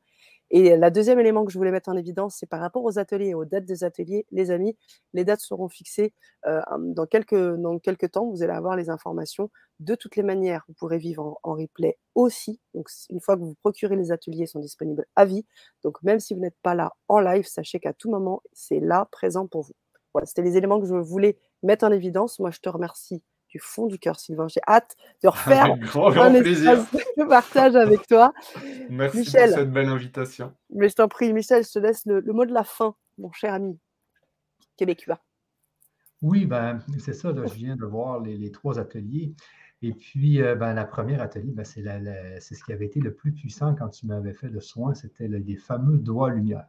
Et le deuxième élément que je voulais mettre en évidence, c'est par rapport aux ateliers et aux dates des ateliers, les amis, les dates seront fixées euh, dans, quelques, dans quelques temps. Vous allez avoir les informations. De toutes les manières, vous pourrez vivre en, en replay aussi. Donc, une fois que vous procurez les ateliers, ils sont disponibles à vie. Donc, même si vous n'êtes pas là en live, sachez qu'à tout moment, c'est là, présent pour vous. Voilà, c'était les éléments que je voulais mettre en évidence. Moi, je te remercie du fond du cœur, Sylvain. J'ai hâte de refaire un grand, grand plaisir de partage avec toi. Merci Michel, pour cette belle invitation. Mais je t'en prie, Michel, je te laisse le, le mot de la fin, mon cher ami québécois. Oui, ben, c'est ça. Là, je viens de voir les, les trois ateliers. Et puis, euh, ben, la première atelier, ben, c'est la, la, c'est ce qui avait été le plus puissant quand tu m'avais fait le soin, c'était le, les fameux doigts lumière.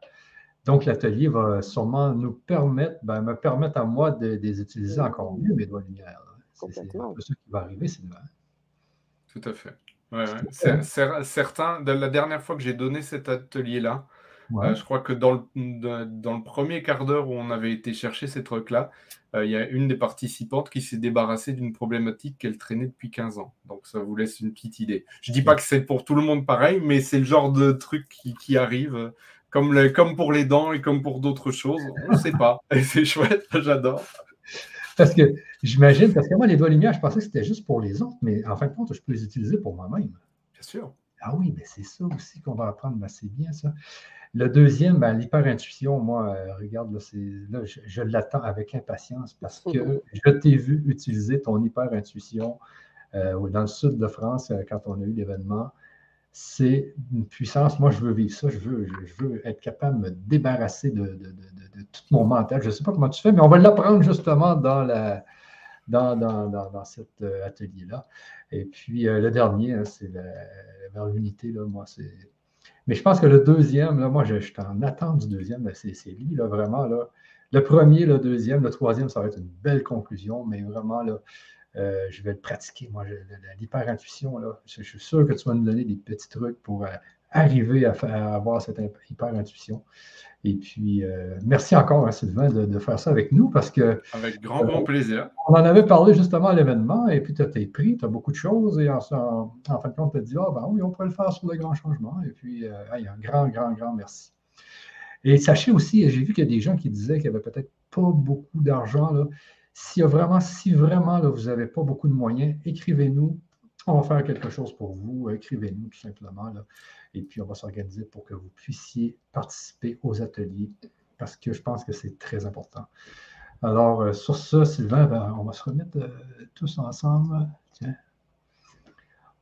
Donc, l'atelier va sûrement nous permettre, ben, me permettre à moi de, de les utiliser encore mieux, mes doigts lumière. C'est un peu ça qui va arriver, c'est vrai. Tout à fait. Ouais, ouais. C'est, c'est, certains, de la dernière fois que j'ai donné cet atelier-là, ouais. euh, je crois que dans le, de, dans le premier quart d'heure où on avait été chercher ces trucs-là, euh, il y a une des participantes qui s'est débarrassée d'une problématique qu'elle traînait depuis quinze ans. Donc, ça vous laisse une petite idée. Je ne dis pas que c'est pour tout le monde pareil, mais c'est le genre de truc qui, qui arrive, comme, le, comme pour les dents et comme pour d'autres choses. On ne sait pas. Et c'est chouette, j'adore. Parce que j'imagine, parce que moi, les doigts lumière, je pensais que c'était juste pour les autres, mais en fin de compte, je peux les utiliser pour moi-même. Bien sûr. Ah oui, mais c'est ça aussi qu'on va apprendre. Ben, c'est bien ça. Le deuxième, ben, l'hyper-intuition, moi, euh, regarde, là, c'est, là je, je l'attends avec impatience parce que mmh. je t'ai vu utiliser ton hyper-intuition euh, dans le sud de France euh, quand on a eu l'événement. C'est une puissance. Moi, je veux vivre ça. Je veux, je, je veux être capable de me débarrasser de, de, de, de, de tout mon mental. Je ne sais pas comment tu fais, mais on va l'apprendre justement dans, la, dans, dans, dans, dans cet atelier-là. Et puis, euh, le dernier, hein, c'est la, vers l'unité. Là, moi, c'est... Mais je pense que le deuxième, là, moi, je, je suis en attente du deuxième. Là, c'est, c'est lui, là, vraiment. Là. Le premier, le deuxième, le troisième, ça va être une belle conclusion, mais vraiment, là, Euh, je vais le pratiquer, moi, je, l'hyper-intuition, là, je, je suis sûr que tu vas nous donner des petits trucs pour euh, arriver à, faire, à avoir cette hyper-intuition. Et puis, euh, merci encore, hein, Sylvain, de, de faire ça avec nous, parce que... Avec grand, euh, grand plaisir. On en avait parlé justement à l'événement, et puis tu as tes prix, tu as beaucoup de choses, et en, en, en fin de compte, tu as dit, ah ben oui, on peut le faire sur le grand changement. Et puis, euh, hey, un grand, grand, grand merci. Et sachez aussi, j'ai vu qu'il y a des gens qui disaient qu'il n'y avait peut-être pas beaucoup d'argent, là. S'il y a vraiment, si vraiment là, vous n'avez pas beaucoup de moyens, écrivez-nous. On va faire quelque chose pour vous. Écrivez-nous tout simplement. Là. Et puis, on va s'organiser pour que vous puissiez participer aux ateliers parce que je pense que c'est très important. Alors, euh, sur ça, Sylvain, ben, on va se remettre euh, tous ensemble. Tiens.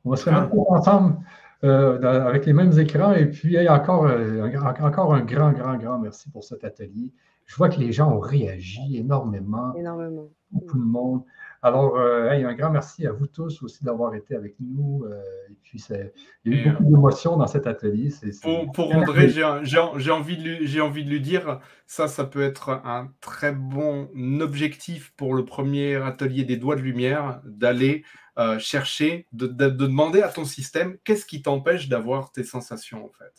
On va se remettre tous ensemble euh, dans, avec les mêmes écrans. Et puis, hey, encore, euh, un, encore un grand, grand, grand merci pour cet atelier. Je vois que les gens ont réagi énormément. Énormément. Beaucoup de monde. Alors, euh, hey, un grand merci à vous tous aussi d'avoir été avec nous. Euh, et puis, il y a eu beaucoup d'émotions dans cet atelier. C'est, c'est... Pour, pour André, j'ai, j'ai, j'ai, envie de lui, j'ai envie de lui dire, ça, ça peut être un très bon objectif pour le premier atelier des doigts de lumière, d'aller euh, chercher, de, de, de demander à ton système qu'est-ce qui t'empêche d'avoir tes sensations, en fait.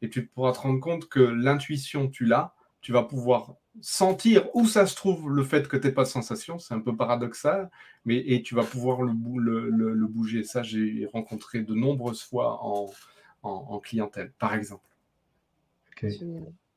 Et tu pourras te rendre compte que l'intuition, tu l'as, tu vas pouvoir sentir où ça se trouve le fait que tu n'aies pas de sensation, c'est un peu paradoxal, mais et tu vas pouvoir le, bou- le, le, le bouger. Ça, j'ai rencontré de nombreuses fois en, en, en clientèle, par exemple. Okay.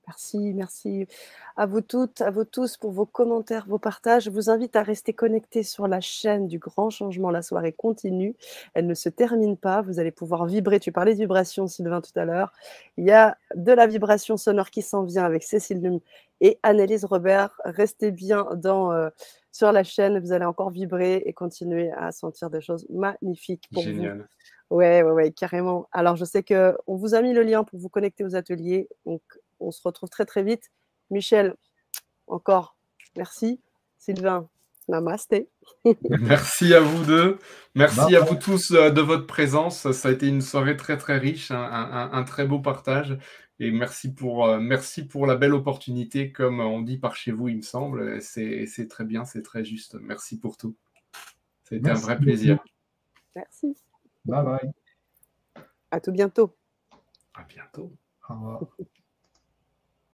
Merci, merci à vous toutes, à vous tous pour vos commentaires, vos partages. Je vous invite à rester connectés sur la chaîne du Grand Changement. La soirée continue, elle ne se termine pas. Vous allez pouvoir vibrer. Tu parlais de vibration, Sylvain, tout à l'heure. Il y a de la vibration sonore qui s'en vient avec Cécile Lume et Annalise Robert. Restez bien dans, euh, sur la chaîne. Vous allez encore vibrer et continuer à sentir des choses magnifiques pour vous. Génial. Ouais, ouais, ouais, carrément. Alors, je sais qu'on vous a mis le lien pour vous connecter aux ateliers. Donc, on se retrouve très, très vite. Michel, encore merci. Sylvain, namasté. Merci à vous deux. Merci à vous tous de votre présence. Ça a été une soirée très, très riche, un, un, un très beau partage. Et merci pour, merci pour la belle opportunité, comme on dit par chez vous, il me semble. C'est, c'est très bien, c'est très juste. Merci pour tout. C'était merci un vrai plaisir. Merci. Bye bye. À tout bientôt. À bientôt. Au revoir.